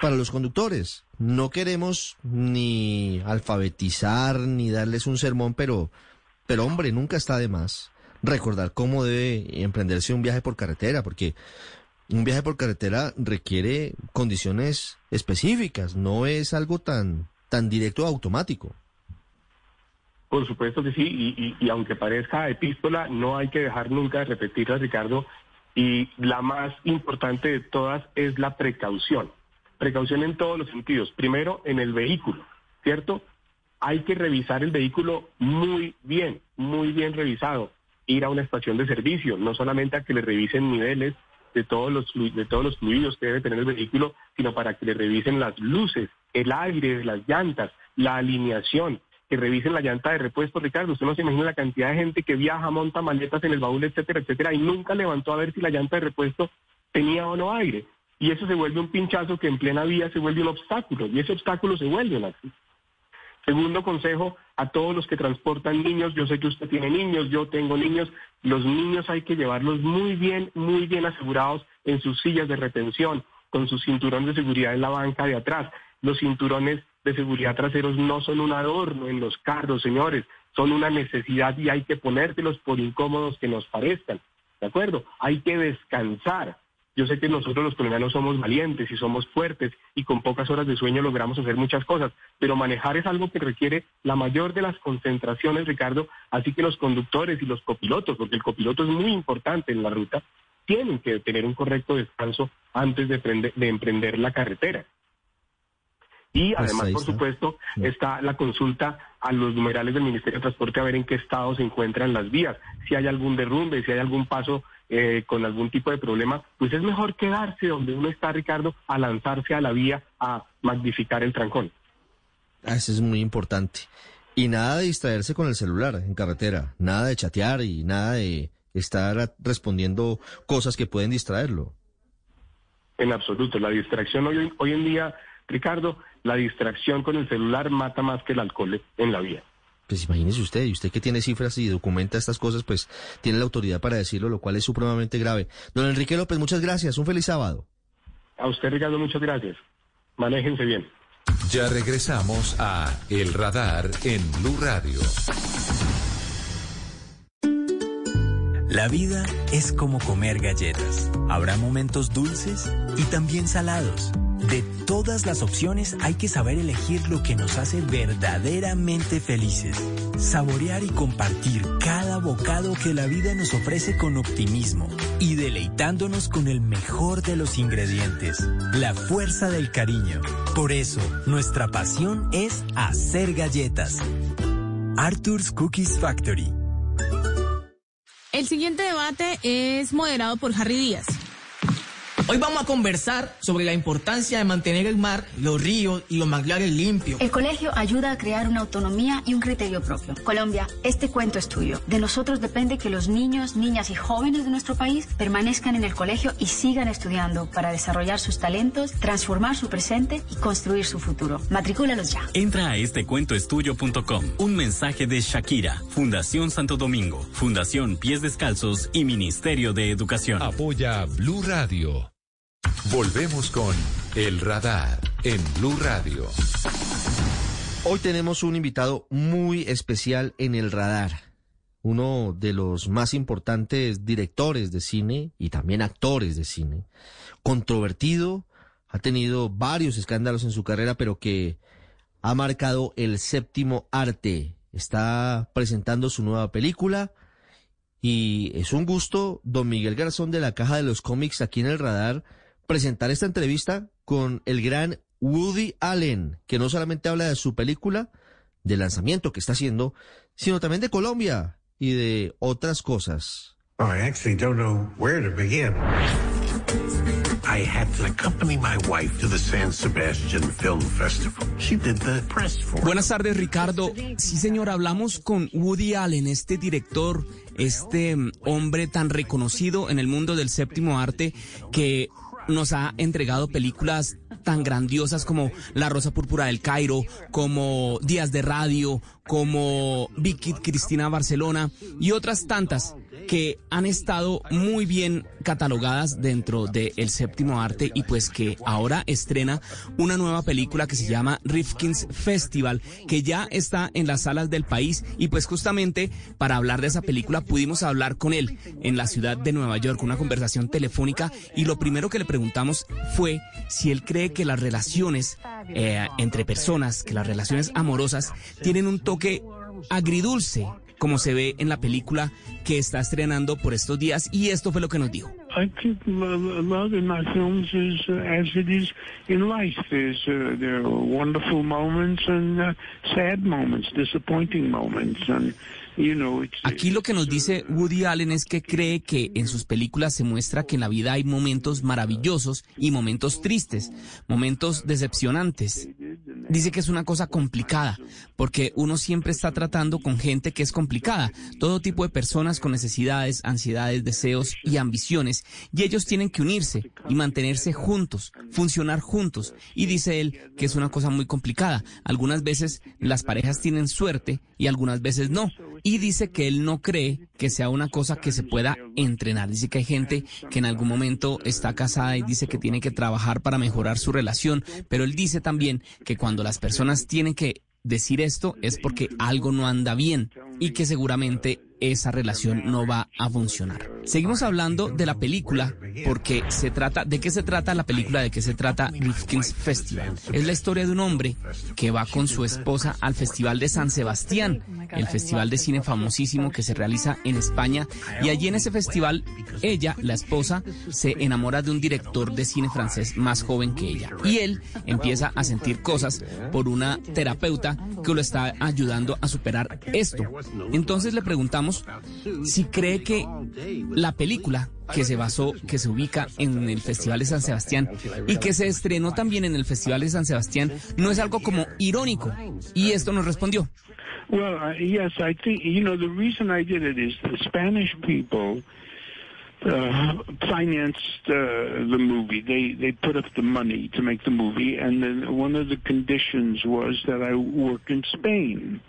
para los conductores. No queremos ni alfabetizar ni darles un sermón, pero, pero hombre, nunca está de más recordar cómo debe emprenderse un viaje por carretera, porque un viaje por carretera requiere condiciones específicas, no es algo tan, tan directo o automático. Por supuesto que sí, y, y, y aunque parezca epístola, no hay que dejar nunca de repetirla, Ricardo, y la más importante de todas es la precaución. Precaución en todos los sentidos. Primero, en el vehículo, ¿cierto? Hay que revisar el vehículo muy bien, muy bien revisado. Ir a una estación de servicio, no solamente a que le revisen niveles de todos los de todos los fluidos que debe tener el vehículo, sino para que le revisen las luces, el aire de las llantas, la alineación, que revisen la llanta de repuesto, Ricardo. Usted no se imagina la cantidad de gente que viaja, monta maletas en el baúl, etcétera, etcétera, y nunca levantó a ver si la llanta de repuesto tenía o no aire. Y eso se vuelve un pinchazo que en plena vía se vuelve un obstáculo, y ese obstáculo se vuelve un accidente. Segundo consejo, a todos los que transportan niños, yo sé que usted tiene niños, yo tengo niños, los niños hay que llevarlos muy bien, muy bien asegurados en sus sillas de retención, con su cinturón de seguridad en la banca de atrás. Los cinturones de seguridad traseros no son un adorno en los carros, señores, son una necesidad y hay que ponérselos por incómodos que nos parezcan, ¿de acuerdo? Hay que descansar. Yo sé que nosotros los colombianos somos valientes y somos fuertes y con pocas horas de sueño logramos hacer muchas cosas, pero manejar es algo que requiere la mayor de las concentraciones, Ricardo, así que los conductores y los copilotos, porque el copiloto es muy importante en la ruta, tienen que tener un correcto descanso antes de, prende, de emprender la carretera. Y además, por supuesto, está la consulta a los numerales del Ministerio de Transporte a ver en qué estado se encuentran las vías, si hay algún derrumbe, si hay algún paso eh, con algún tipo de problema, pues es mejor quedarse donde uno está, Ricardo, a lanzarse a la vía, a magnificar el trancón. Ah, eso es muy importante. Y nada de distraerse con el celular en carretera, nada de chatear y nada de estar respondiendo cosas que pueden distraerlo. En absoluto, la distracción hoy, hoy en día, Ricardo, la distracción con el celular mata más que el alcohol en la vía. Pues imagínese usted, y usted que tiene cifras y documenta estas cosas, pues tiene la autoridad para decirlo, lo cual es supremamente grave. Don Enrique López, muchas gracias, un feliz sábado. A usted, Ricardo, muchas gracias. Manéjense bien. Ya regresamos a El Radar en Blu Radio. La vida es como comer galletas. Habrá momentos dulces y también salados. De todas las opciones hay que saber elegir lo que nos hace verdaderamente felices. Saborear y compartir cada bocado que la vida nos ofrece con optimismo y deleitándonos con el mejor de los ingredientes, la fuerza del cariño. Por eso, nuestra pasión es hacer galletas. Arthur's Cookies Factory. El siguiente debate es moderado por Harry Díaz. Hoy vamos a conversar sobre la importancia de mantener el mar, los ríos y los manglares limpios. El colegio ayuda a crear una autonomía y un criterio propio. Colombia, este cuento es tuyo. De nosotros depende que los niños, niñas y jóvenes de nuestro país permanezcan en el colegio y sigan estudiando para desarrollar sus talentos, transformar su presente y construir su futuro. Matricúlalos ya. Entra a este cuento es tuyo punto com. Un mensaje de Shakira, Fundación Santo Domingo, Fundación Pies Descalzos y Ministerio de Educación. Apoya Blu Radio. Volvemos con El Radar en Blu Radio. Hoy tenemos un invitado muy especial en El Radar. Uno de los más importantes directores de cine y también actores de cine. Controvertido, ha tenido varios escándalos en su carrera, pero que ha marcado el séptimo arte. Está presentando su nueva película y es un gusto, don Miguel Garzón de la Caja de los Cómics, aquí en El Radar, presentar esta entrevista con el gran Woody Allen, que no solamente habla de su película de lanzamiento que está haciendo, sino también de Colombia y de otras cosas. I actually don't know where to begin. I had to accompany my wife to the San Sebastián Film Festival. She did the press for. Buenas tardes, Ricardo. Sí, señor, hablamos con Woody Allen, este director, este hombre tan reconocido en el mundo del séptimo arte que nos ha entregado películas tan grandiosas como La Rosa Púrpura del Cairo, como Días de Radio, como Vicky Cristina Barcelona y otras tantas que han estado muy bien catalogadas dentro del séptimo arte, y pues que ahora estrena una nueva película que se llama Rifkin's Festival, que ya está en las salas del país, y pues justamente para hablar de esa película pudimos hablar con él en la ciudad de Nueva York, una conversación telefónica, y lo primero que le preguntamos fue si él cree que las relaciones eh, entre personas, que las relaciones amorosas tienen un toque agridulce, como se ve en la película que está estrenando por estos días, y esto fue lo que nos dijo. I think love in my films is as it is in life. There's uh, there are wonderful moments and uh, sad moments, disappointing moments, and you know it's. Aquí lo que nos dice Woody Allen es que cree que en sus películas se muestra que en la vida hay momentos maravillosos y momentos tristes, momentos decepcionantes. Dice que es una cosa complicada, porque uno siempre está tratando con gente que es complicada, todo tipo de personas con necesidades, ansiedades, deseos y ambiciones, y ellos tienen que unirse y mantenerse juntos, funcionar juntos, y dice él que es una cosa muy complicada. Algunas veces las parejas tienen suerte y algunas veces no, y dice que él no cree que sea una cosa que se pueda entrenar. Dice que hay gente que en algún momento está casada y dice que tiene que trabajar para mejorar su relación, pero él dice también que cuando Cuando las personas tienen que decir esto es porque algo no anda bien y que seguramente esa relación no va a funcionar. Seguimos hablando de la película, porque se trata, ¿de qué se trata la película? ¿De qué se trata Rifkin's Festival? Es la historia de un hombre que va con su esposa al Festival de San Sebastián, el festival de cine famosísimo que se realiza en España, y allí en ese festival ella, la esposa, se enamora de un director de cine francés más joven que ella, y él empieza a sentir cosas por una terapeuta que lo está ayudando a superar esto. Entonces le preguntamos si cree que la película que se basó, que se ubica en el Festival de San Sebastián y que se estrenó también en el Festival de San Sebastián, no es algo como irónico, y esto nos respondió. Well, uh, yes, I think, you know, the reason I did it is the Spanish people Uh, financed uh, the movie. They they put up the money to make the movie, and then one of the conditions was that I work in Spain.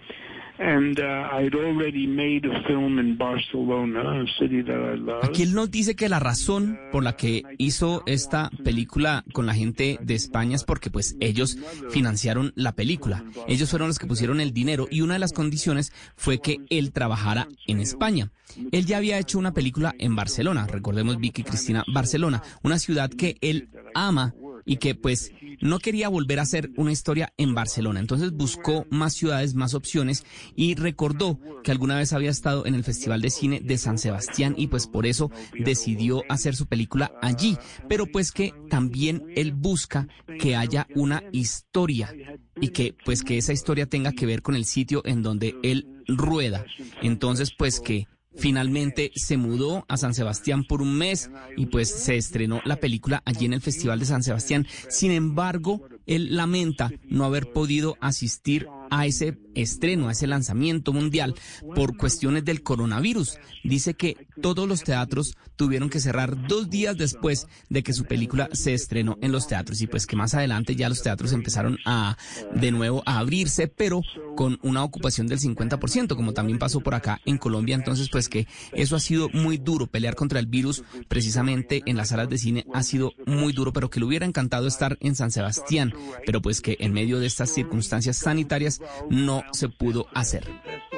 Aquí él nos dice que la razón por la que hizo esta película con la gente de España es porque pues ellos financiaron la película, ellos fueron los que pusieron el dinero, y una de las condiciones fue que él trabajara en España. Él ya había hecho una película en Barcelona, recordemos Vicky Cristina Barcelona, una ciudad que él ama, y que pues no quería volver a hacer una historia en Barcelona. Entonces buscó más ciudades, más opciones, y recordó que alguna vez había estado en el Festival de Cine de San Sebastián, y pues por eso decidió hacer su película allí, pero pues que también él busca que haya una historia y que pues que esa historia tenga que ver con el sitio en donde él rueda. Entonces pues que finalmente se mudó a San Sebastián por un mes y pues se estrenó la película allí en el Festival de San Sebastián. Sin embargo, Él lamenta no haber podido asistir a ese estreno, a ese lanzamiento mundial por cuestiones del coronavirus. Dice que todos los teatros tuvieron que cerrar dos días después de que su película se estrenó en los teatros, y pues que más adelante ya los teatros empezaron a de nuevo a abrirse, pero con una ocupación del cincuenta por ciento, como también pasó por acá en Colombia. Entonces pues que eso ha sido muy duro, pelear contra el virus precisamente en las salas de cine ha sido muy duro, pero que le hubiera encantado estar en San Sebastián, pero pues que en medio de estas circunstancias sanitarias no se pudo hacer.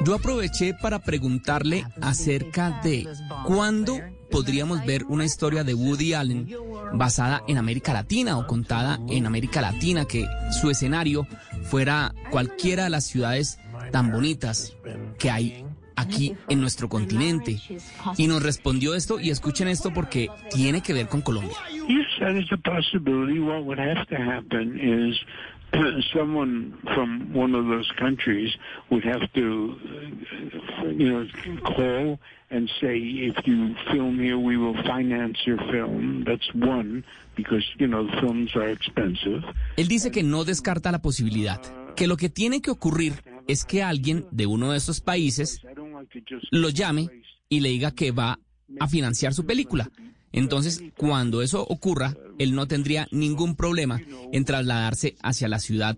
Yo aproveché para preguntarle acerca de cuándo podríamos ver una historia de Woody Allen basada en América Latina o contada en América Latina, que su escenario fuera cualquiera de las ciudades tan bonitas que hay aquí en nuestro continente. Y nos respondió esto, y escuchen esto porque tiene que ver con Colombia. Someone from one of those countries would have to, you know, call and say, if you film here, we will finance your film. That's one, because, you know, films are expensive. Él dice que no descarta la posibilidad, que lo que tiene que ocurrir es que alguien de uno de esos países lo llame y le diga que va a financiar su película. Entonces, cuando eso ocurra, él no tendría ningún problema en trasladarse hacia la ciudad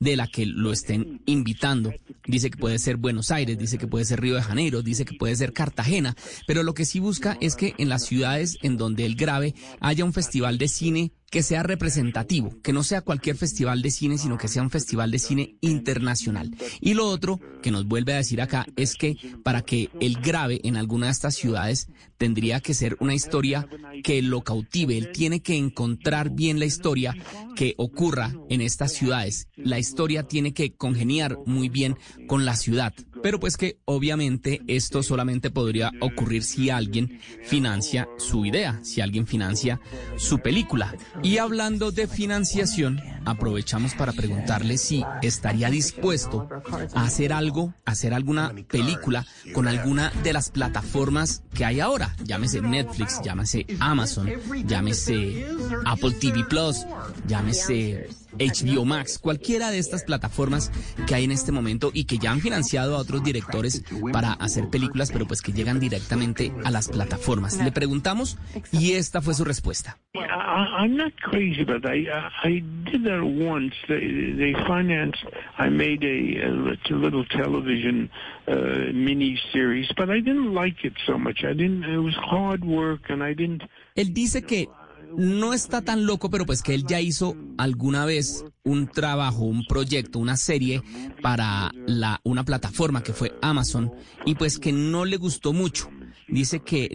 de la que lo estén invitando. Dice que puede ser Buenos Aires, dice que puede ser Río de Janeiro, dice que puede ser Cartagena, pero lo que sí busca es que en las ciudades en donde él grabe haya un festival de cine que sea representativo, que no sea cualquier festival de cine, sino que sea un festival de cine internacional. Y lo otro que nos vuelve a decir acá es que para que él grabe en alguna de estas ciudades tendría que ser una historia que lo cautive. Él tiene que encontrar bien la historia que ocurra en estas ciudades. La historia tiene que congeniar muy bien con la ciudad, pero pues que obviamente esto solamente podría ocurrir si alguien financia su idea, si alguien financia su película. Y hablando de financiación, aprovechamos para preguntarle si estaría dispuesto a hacer algo, a hacer alguna película con alguna de las plataformas que hay ahora, llámese Netflix, llámese Amazon, llámese Apple T V Plus, llámese H B O Max, cualquiera de estas plataformas que hay en este momento y que ya han financiado a otros directores para hacer películas, pero pues que llegan directamente a las plataformas. Le preguntamos y esta fue su respuesta. I'm not crazy about that. I, I did that once. They, they financed, I made a, a little television uh, mini series, but I didn't like it so much. I didn't, it was hard work and I didn't... Él dice que no está tan loco, pero pues que él ya hizo alguna vez un trabajo, un proyecto, una serie para la, una plataforma que fue Amazon, y pues que no le gustó mucho. Dice que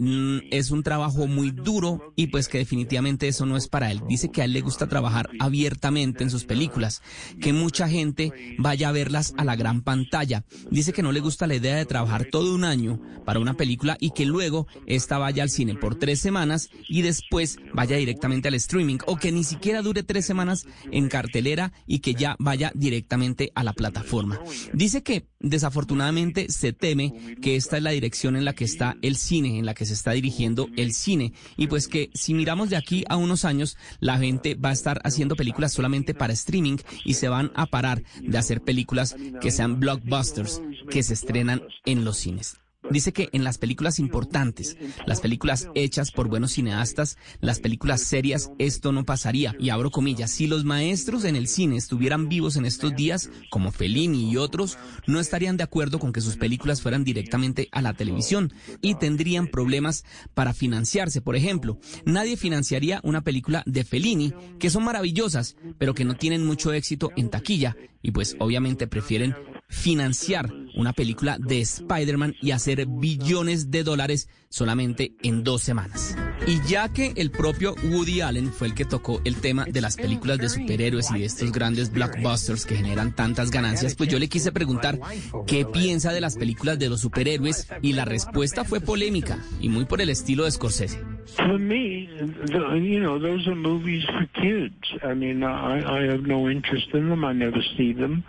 es un trabajo muy duro y pues que definitivamente eso no es para él. Dice que a él le gusta trabajar abiertamente en sus películas, que mucha gente vaya a verlas a la gran pantalla. Dice que no le gusta la idea de trabajar todo un año para una película y que luego esta vaya al cine por tres semanas y después vaya directamente al streaming, o que ni siquiera dure tres semanas en cartelera y que ya vaya directamente a la plataforma. Dice que desafortunadamente se teme que esta es la dirección en la que está el cine, en la que se está dirigiendo el cine, y pues que si miramos de aquí a unos años, la gente va a estar haciendo películas solamente para streaming y se van a parar de hacer películas que sean blockbusters, que se estrenan en los cines. Dice que en las películas importantes, las películas hechas por buenos cineastas, las películas serias, esto no pasaría. Y abro comillas, si los maestros en el cine estuvieran vivos en estos días, como Fellini y otros, no estarían de acuerdo con que sus películas fueran directamente a la televisión y tendrían problemas para financiarse. Por ejemplo, nadie financiaría una película de Fellini, que son maravillosas, pero que no tienen mucho éxito en taquilla, y pues obviamente prefieren financiar una película de Spider-Man y hacer billones de dólares solamente en dos semanas. Y ya que el propio Woody Allen fue el que tocó el tema de las películas de superhéroes y de estos grandes blockbusters que generan tantas ganancias, pues yo le quise preguntar qué piensa de las películas de los superhéroes, y la respuesta fue polémica y muy por el estilo de Scorsese. For me, the, you know, those are movies for kids. I mean, I, I have no interest in them. I never see them.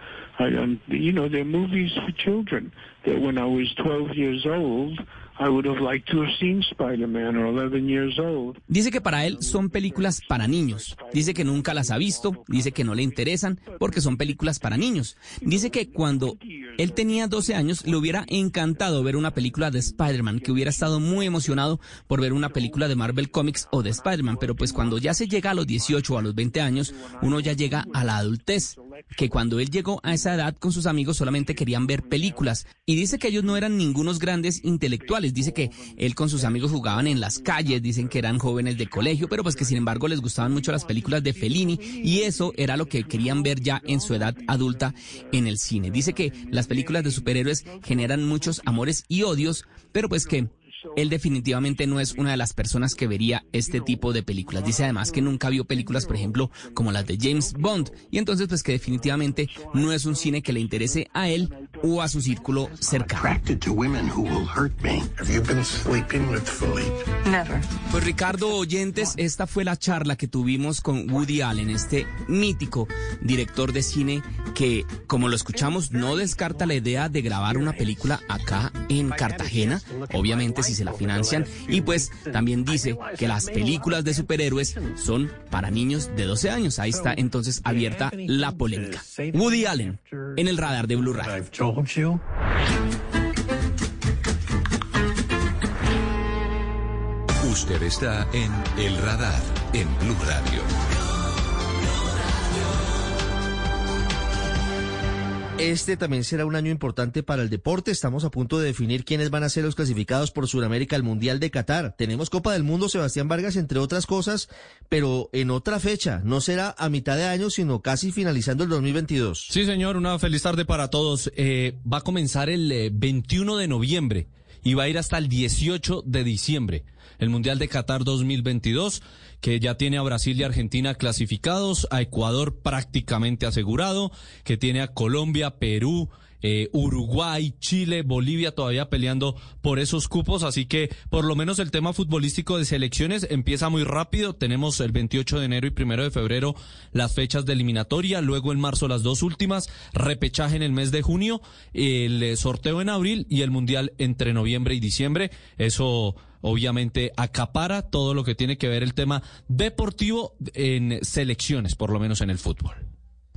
I, and, you know, they're movies for children that when I was twelve years old, I would have liked to have seen Spider-Man or eleven years old. Dice que para él son películas para niños. Dice que nunca las ha visto, dice que no le interesan porque son películas para niños. Dice que cuando él tenía doce años le hubiera encantado ver una película de Spider-Man, que hubiera estado muy emocionado por ver una película de Marvel Comics o de Spider-Man, pero pues cuando ya se llega a los dieciocho o a los veinte años, uno ya llega a la adultez. Que cuando él llegó a esa edad con sus amigos solamente querían ver películas, y dice que ellos no eran ningunos grandes intelectuales, dice que él con sus amigos jugaban en las calles, dicen que eran jóvenes de colegio, pero pues que sin embargo les gustaban mucho las películas de Fellini y eso era lo que querían ver ya en su edad adulta en el cine. Dice que las películas de superhéroes generan muchos amores y odios, pero pues que él definitivamente no es una de las personas que vería este tipo de películas. Dice además que nunca vio películas, por ejemplo, como las de James Bond, y entonces pues que definitivamente no es un cine que le interese a él o a su círculo cercano. Pues Ricardo, oyentes, esta fue la charla que tuvimos con Woody Allen, este mítico director de cine que, como lo escuchamos, no descarta la idea de grabar una película acá en Cartagena, obviamente si se la financian, y pues también dice que las películas de superhéroes son para niños de doce años. Ahí está entonces abierta la polémica. Woody Allen en el radar de Blu Radio. Usted está en el radar en Blu Radio. Este también será un año importante para el deporte. Estamos a punto de definir quiénes van a ser los clasificados por Sudamérica al Mundial de Qatar. Tenemos Copa del Mundo, Sebastián Vargas, entre otras cosas, pero en otra fecha. No será a mitad de año, sino casi finalizando el dos mil veintidós. Sí, señor, una feliz tarde para todos. Eh, va a comenzar el veintiuno de noviembre y va a ir hasta el dieciocho de diciembre. El Mundial de Qatar dos mil veintidós, que ya tiene a Brasil y Argentina clasificados, a Ecuador prácticamente asegurado, que tiene a Colombia, Perú, eh, Uruguay, Chile, Bolivia todavía peleando por esos cupos, así que por lo menos el tema futbolístico de selecciones empieza muy rápido. Tenemos el veintiocho de enero y primero de febrero las fechas de eliminatoria, luego en marzo las dos últimas, repechaje en el mes de junio, el sorteo en abril y el Mundial entre noviembre y diciembre. Eso obviamente acapara todo lo que tiene que ver el tema deportivo en selecciones, por lo menos en el fútbol.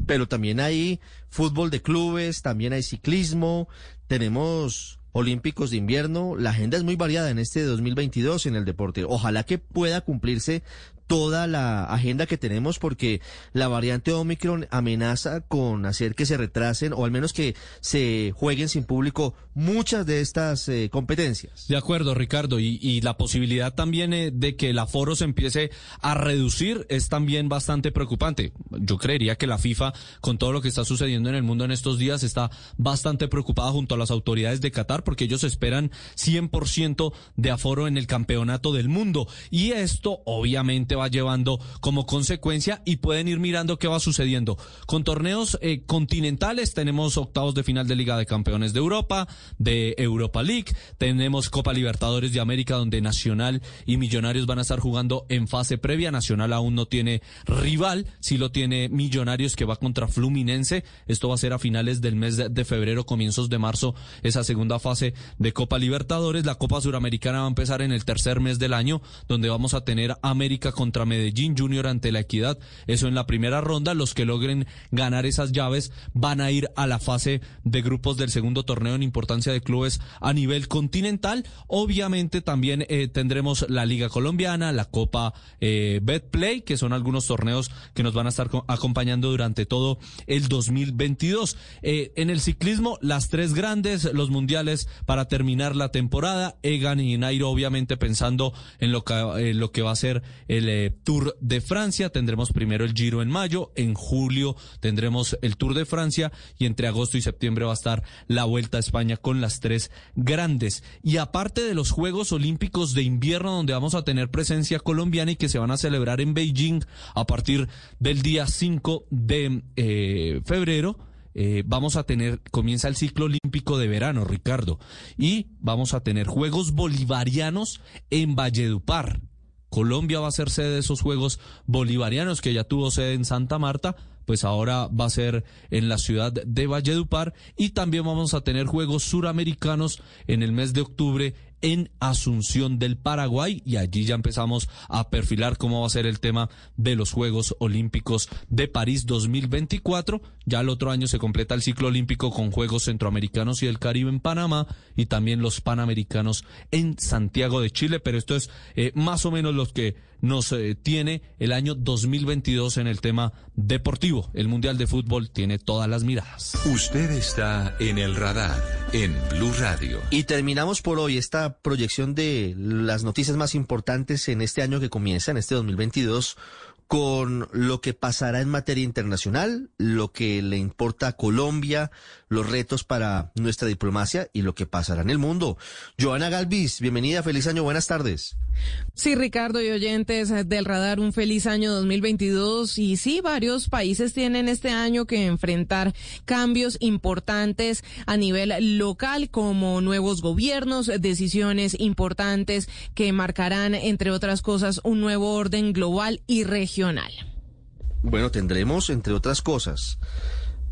Pero también hay fútbol de clubes, también hay ciclismo, tenemos olímpicos de invierno. La agenda es muy variada en este dos mil veintidós en el deporte. Ojalá que pueda cumplirse toda la agenda que tenemos, porque la variante Omicron amenaza con hacer que se retrasen o al menos que se jueguen sin público muchas de estas eh, competencias. De acuerdo, Ricardo, y, y la posibilidad también eh, de que el aforo se empiece a reducir es también bastante preocupante. Yo creería que la FIFA, con todo lo que está sucediendo en el mundo en estos días, está bastante preocupada junto a las autoridades de Qatar, porque ellos esperan cien por ciento de aforo en el campeonato del mundo, y esto obviamente va llevando como consecuencia, y pueden ir mirando qué va sucediendo con torneos eh, continentales. Tenemos octavos de final de Liga de Campeones de Europa, de Europa League, tenemos Copa Libertadores de América, donde Nacional y Millonarios van a estar jugando en fase previa. Nacional aún no tiene rival, sí lo tiene Millonarios, que va contra Fluminense. Esto va a ser a finales del mes de, de febrero, comienzos de marzo, esa segunda fase de Copa Libertadores. La Copa Suramericana va a empezar en el tercer mes del año, donde vamos a tener América con contra Medellín, Junior ante La Equidad, eso en la primera ronda. Los que logren ganar esas llaves van a ir a la fase de grupos del segundo torneo en importancia de clubes a nivel continental. Obviamente también eh, tendremos la Liga Colombiana, la Copa eh, Betplay, que son algunos torneos que nos van a estar acompañando durante todo el dos mil veintidós. Eh, en el ciclismo, las tres grandes, los mundiales para terminar la temporada, Egan y Nairo, obviamente pensando en lo que, eh, lo que va a ser el Tour de Francia. Tendremos primero el Giro en mayo, en julio tendremos el Tour de Francia, y entre agosto y septiembre va a estar la Vuelta a España con las tres grandes. Y aparte de los Juegos Olímpicos de Invierno, donde vamos a tener presencia colombiana y que se van a celebrar en Beijing a partir del día cinco de febrero, Eh, vamos a tener, comienza el ciclo olímpico de verano, Ricardo, y vamos a tener Juegos Bolivarianos en Valledupar. Colombia va a ser sede de esos Juegos Bolivarianos, que ya tuvo sede en Santa Marta, pues ahora va a ser en la ciudad de Valledupar, y también vamos a tener Juegos Suramericanos en el mes de octubre en Asunción del Paraguay, y allí ya empezamos a perfilar cómo va a ser el tema de los Juegos Olímpicos de París dos mil veinticuatro. Ya el otro año se completa el ciclo olímpico con Juegos Centroamericanos y del Caribe en Panamá, y también los Panamericanos en Santiago de Chile, pero esto es eh, más o menos lo que nos eh, tiene el año dos mil veintidós en el tema deportivo. El Mundial de Fútbol tiene todas las miradas. Usted está en el radar, en Blu Radio. Y terminamos por hoy esta proyección de las noticias más importantes en este año que comienza, en este dos mil veintidós, con lo que pasará en materia internacional, lo que le importa a Colombia, los retos para nuestra diplomacia y lo que pasará en el mundo. Joana Galvis, bienvenida, feliz año, buenas tardes. Sí, Ricardo y oyentes del radar, un feliz año dos mil veintidós. Y sí, varios países tienen este año que enfrentar cambios importantes a nivel local, como nuevos gobiernos, decisiones importantes que marcarán, entre otras cosas, un nuevo orden global y regional. Bueno, tendremos, entre otras cosas,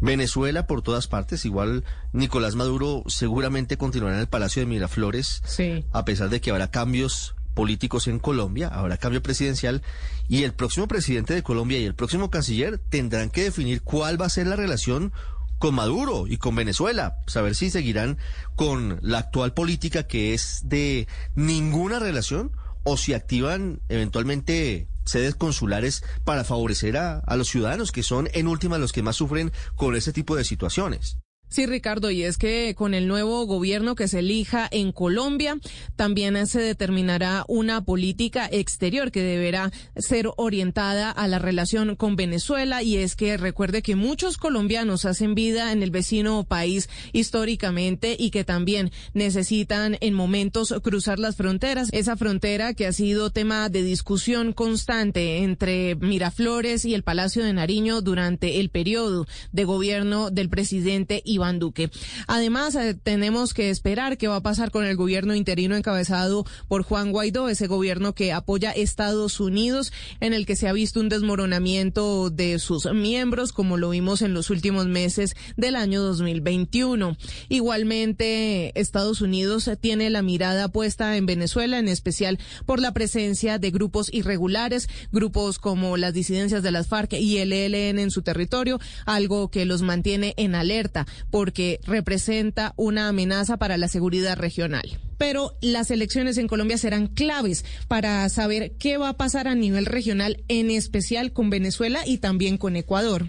Venezuela por todas partes. Igual Nicolás Maduro seguramente continuará en el Palacio de Miraflores, sí, a pesar de que habrá cambios políticos en Colombia, habrá cambio presidencial, y el próximo presidente de Colombia y el próximo canciller tendrán que definir cuál va a ser la relación con Maduro y con Venezuela, saber si seguirán con la actual política, que es de ninguna relación, o si activan eventualmente sedes consulares para favorecer a, a los ciudadanos, que son en última los que más sufren con ese tipo de situaciones. Sí, Ricardo, y es que con el nuevo gobierno que se elija en Colombia, también se determinará una política exterior que deberá ser orientada a la relación con Venezuela, y es que recuerde que muchos colombianos hacen vida en el vecino país históricamente y que también necesitan en momentos cruzar las fronteras, esa frontera que ha sido tema de discusión constante entre Miraflores y el Palacio de Nariño durante el periodo de gobierno del presidente Iván Duque. Además, eh, tenemos que esperar qué va a pasar con el gobierno interino encabezado por Juan Guaidó, ese gobierno que apoya Estados Unidos, en el que se ha visto un desmoronamiento de sus miembros, como lo vimos en los últimos meses del año dos mil veintiuno. Igualmente, Estados Unidos tiene la mirada puesta en Venezuela, en especial por la presencia de grupos irregulares, grupos como las disidencias de las FARC y el E L N en su territorio, algo que los mantiene en alerta, porque representa una amenaza para la seguridad regional. Pero las elecciones en Colombia serán claves para saber qué va a pasar a nivel regional, en especial con Venezuela y también con Ecuador.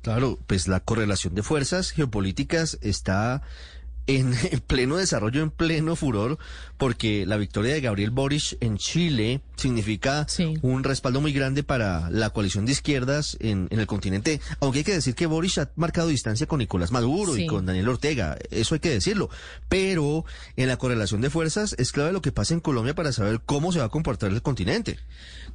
Claro, pues la correlación de fuerzas geopolíticas está en, en pleno desarrollo, en pleno furor, porque la victoria de Gabriel Boric en Chile significa, sí, un respaldo muy grande para la coalición de izquierdas en, en el continente, aunque hay que decir que Boric ha marcado distancia con Nicolás Maduro, sí, y con Daniel Ortega, eso hay que decirlo, pero en la correlación de fuerzas es clave lo que pasa en Colombia para saber cómo se va a comportar el continente.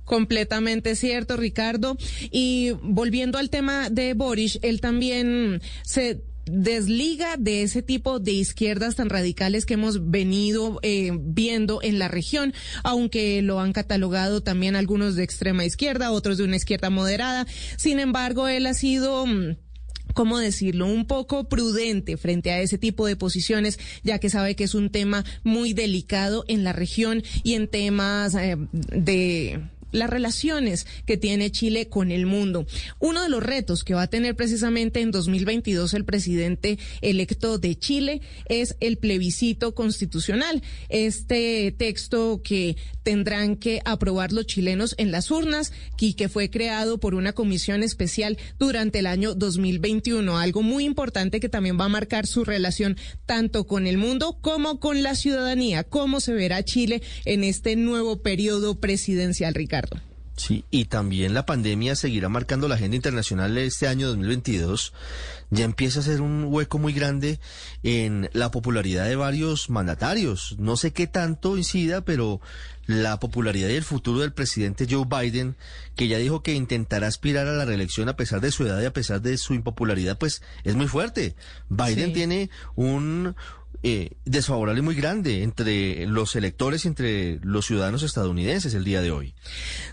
Completamente cierto, Ricardo, y volviendo al tema de Boric, él también se desliga de ese tipo de izquierdas tan radicales que hemos venido eh, viendo en la región, aunque lo han catalogado también algunos de extrema izquierda, otros de una izquierda moderada. Sin embargo, él ha sido, ¿cómo decirlo?, un poco prudente frente a ese tipo de posiciones, ya que sabe que es un tema muy delicado en la región y en temas eh, de las relaciones que tiene Chile con el mundo. Uno de los retos que va a tener precisamente en dos mil veintidós el presidente electo de Chile es el plebiscito constitucional, este texto que tendrán que aprobar los chilenos en las urnas y que fue creado por una comisión especial durante el año dos mil veintiuno, algo muy importante que también va a marcar su relación tanto con el mundo como con la ciudadanía, cómo se verá Chile en este nuevo periodo presidencial, Ricardo. Sí, y también la pandemia seguirá marcando la agenda internacional este año dos mil veintidós. Ya empieza a ser un hueco muy grande en la popularidad de varios mandatarios. No sé qué tanto incida, pero la popularidad y el futuro del presidente Joe Biden, que ya dijo que intentará aspirar a la reelección a pesar de su edad y a pesar de su impopularidad, pues es muy fuerte. Biden, sí, tiene un eh, desfavorable muy grande entre los electores y entre los ciudadanos estadounidenses el día de hoy.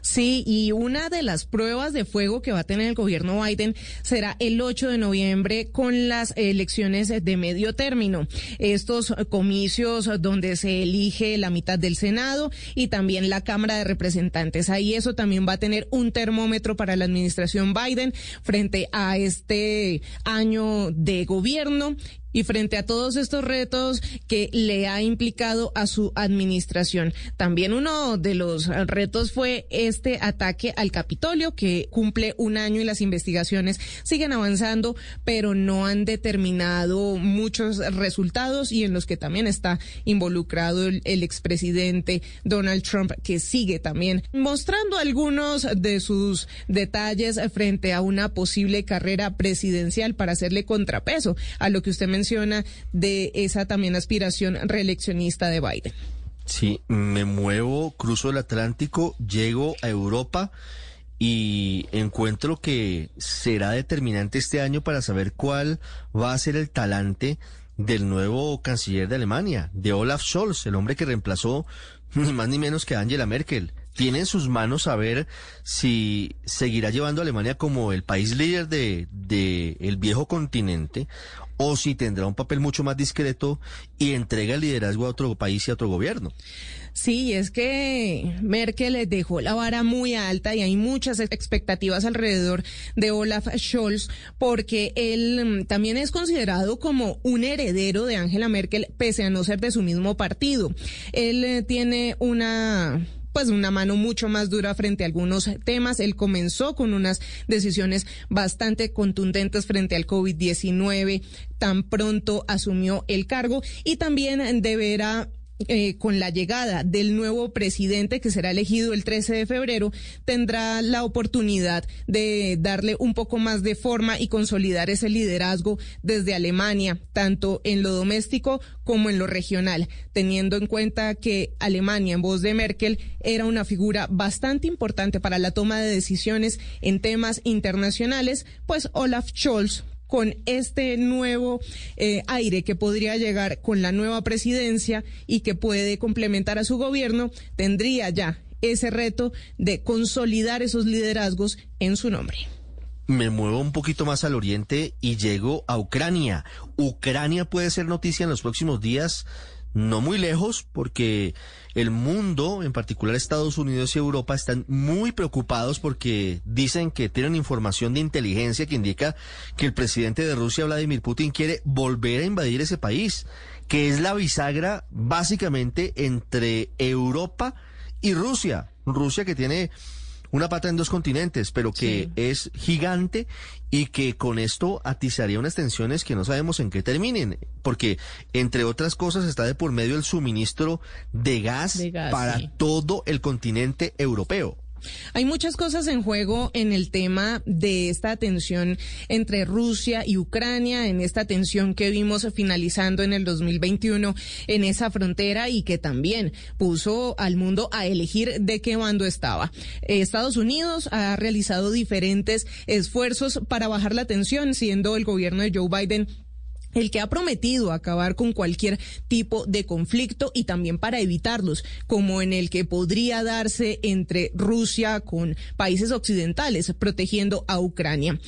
Sí, y una de las pruebas de fuego que va a tener el gobierno Biden será el ocho de noviembre con las elecciones de medio término. Estos comicios donde se elige la mitad del Senado y también la Cámara de Representantes. Ahí eso también va a tener un termómetro para la administración Biden frente a este año de gobierno y frente a todos estos retos que le ha implicado a su administración. También uno de los retos fue este ataque al Capitolio, que cumple un año y las investigaciones siguen avanzando, pero no han determinado muchos resultados, y en los que también está involucrado el, el expresidente Donald Trump, que sigue también mostrando algunos de sus detalles frente a una posible carrera presidencial para hacerle contrapeso a lo que usted mencionó de esa también aspiración reeleccionista de Biden. Sí, me muevo, cruzo el Atlántico, llego a Europa y encuentro que será determinante este año para saber cuál va a ser el talante del nuevo canciller de Alemania, de Olaf Scholz, el hombre que reemplazó ni más ni menos que a Angela Merkel. Tiene en sus manos saber si seguirá llevando a Alemania como el país líder de, de el viejo continente, o si tendrá un papel mucho más discreto y entrega el liderazgo a otro país y a otro gobierno. Sí, es que Merkel dejó la vara muy alta y hay muchas expectativas alrededor de Olaf Scholz, porque él también es considerado como un heredero de Angela Merkel, pese a no ser de su mismo partido. Él tiene una... pues una mano mucho más dura frente a algunos temas. Él comenzó con unas decisiones bastante contundentes frente al COVID diecinueve, tan pronto asumió el cargo, y también deberá, eh, con la llegada del nuevo presidente que será elegido el trece de febrero, tendrá la oportunidad de darle un poco más de forma y consolidar ese liderazgo desde Alemania, tanto en lo doméstico como en lo regional, teniendo en cuenta que Alemania, en voz de Merkel, era una figura bastante importante para la toma de decisiones en temas internacionales. Pues Olaf Scholz, con este nuevo eh, aire que podría llegar con la nueva presidencia y que puede complementar a su gobierno, tendría ya ese reto de consolidar esos liderazgos en su nombre. Me muevo un poquito más al oriente y llego a Ucrania. Ucrania puede ser noticia en los próximos días, no muy lejos, porque el mundo, en particular Estados Unidos y Europa, están muy preocupados porque dicen que tienen información de inteligencia que indica que el presidente de Rusia, Vladimir Putin, quiere volver a invadir ese país, que es la bisagra básicamente entre Europa y Rusia. Rusia que tiene una pata en dos continentes, pero que sí es gigante, y que con esto atizaría unas tensiones que no sabemos en qué terminen, porque entre otras cosas está de por medio el suministro de gas, de gas para sí. todo el continente europeo. Hay muchas cosas en juego en el tema de esta tensión entre Rusia y Ucrania, en esta tensión que vimos finalizando en el dos mil veintiuno en esa frontera, y que también puso al mundo a elegir de qué bando estaba. Estados Unidos ha realizado diferentes esfuerzos para bajar la tensión, siendo el gobierno de Joe Biden el que ha prometido acabar con cualquier tipo de conflicto, y también para evitarlos, como en el que podría darse entre Rusia con países occidentales protegiendo a Ucrania.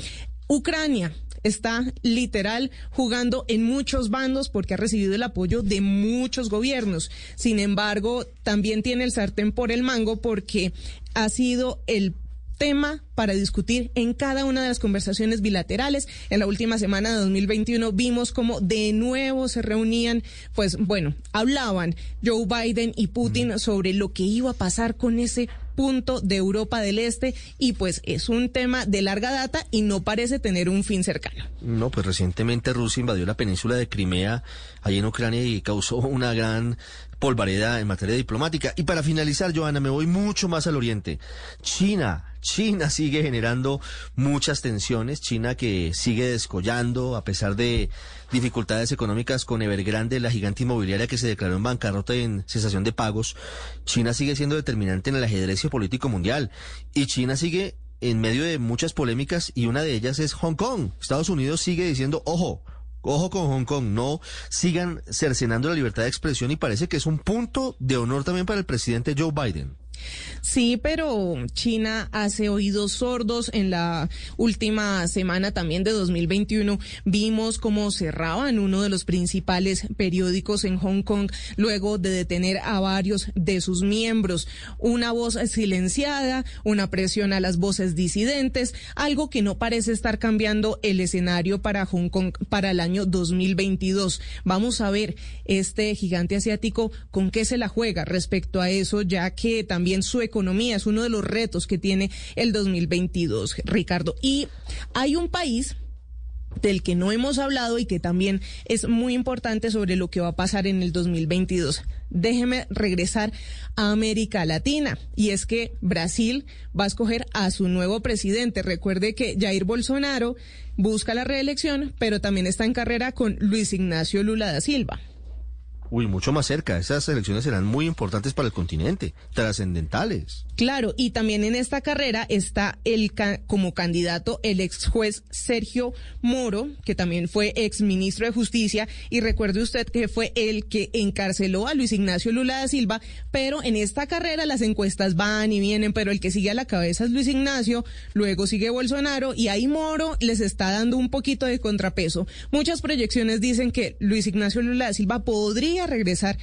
Ucrania está literal jugando en muchos bandos porque ha recibido el apoyo de muchos gobiernos. Sin embargo, también tiene el sartén por el mango, porque ha sido el tema para discutir en cada una de las conversaciones bilaterales. En la última semana de dos mil veintiuno vimos cómo de nuevo se reunían, pues bueno, hablaban Joe Biden y Putin sobre lo que iba a pasar con ese punto de Europa del Este, y pues es un tema de larga data y no parece tener un fin cercano. No, pues recientemente Rusia invadió la península de Crimea, allí en Ucrania, y causó una gran polvareda en materia diplomática. Y para finalizar, Johanna, me voy mucho más al oriente. China, China sigue generando muchas tensiones. China que sigue descollando a pesar de dificultades económicas con Evergrande, la gigante inmobiliaria que se declaró en bancarrota y en cesación de pagos. China sigue siendo determinante en el ajedrez político mundial, y China sigue en medio de muchas polémicas, y una de ellas es Hong Kong. Estados Unidos sigue diciendo, ojo, Ojo con Hong Kong, no sigan cercenando la libertad de expresión, y parece que es un punto de honor también para el presidente Joe Biden. Sí, pero China hace oídos sordos. En la última semana también de dos mil veintiuno vimos cómo cerraban uno de los principales periódicos en Hong Kong luego de detener a varios de sus miembros. Una voz silenciada, una presión a las voces disidentes, algo que no parece estar cambiando el escenario para Hong Kong para el año dos mil veintidós. Vamos a ver este gigante asiático con qué se la juega respecto a eso, ya que también También su economía es uno de los retos que tiene el dos mil veintidós, Ricardo. Y hay un país del que no hemos hablado y que también es muy importante sobre lo que va a pasar en el dos mil veintidós. Déjeme regresar a América Latina, y es que Brasil va a escoger a su nuevo presidente. Recuerde que Jair Bolsonaro busca la reelección, pero también está en carrera con Luis Ignacio Lula da Silva. Uy, mucho más cerca. Esas elecciones serán muy importantes para el continente, trascendentales. Claro, y también en esta carrera está el como candidato el ex juez Sergio Moro, que también fue ex ministro de Justicia, y recuerde usted que fue el que encarceló a Luis Ignacio Lula da Silva, pero en esta carrera las encuestas van y vienen, pero el que sigue a la cabeza es Luis Ignacio, luego sigue Bolsonaro, y ahí Moro les está dando un poquito de contrapeso. Muchas proyecciones dicen que Luis Ignacio Lula da Silva podría a regresar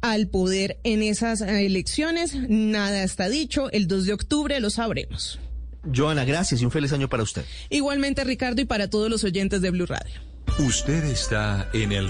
al poder en esas elecciones. Nada está dicho, el dos de octubre lo sabremos. Joana, gracias y un feliz año para usted. Igualmente, Ricardo, y para todos los oyentes de Blu Radio. Usted está en el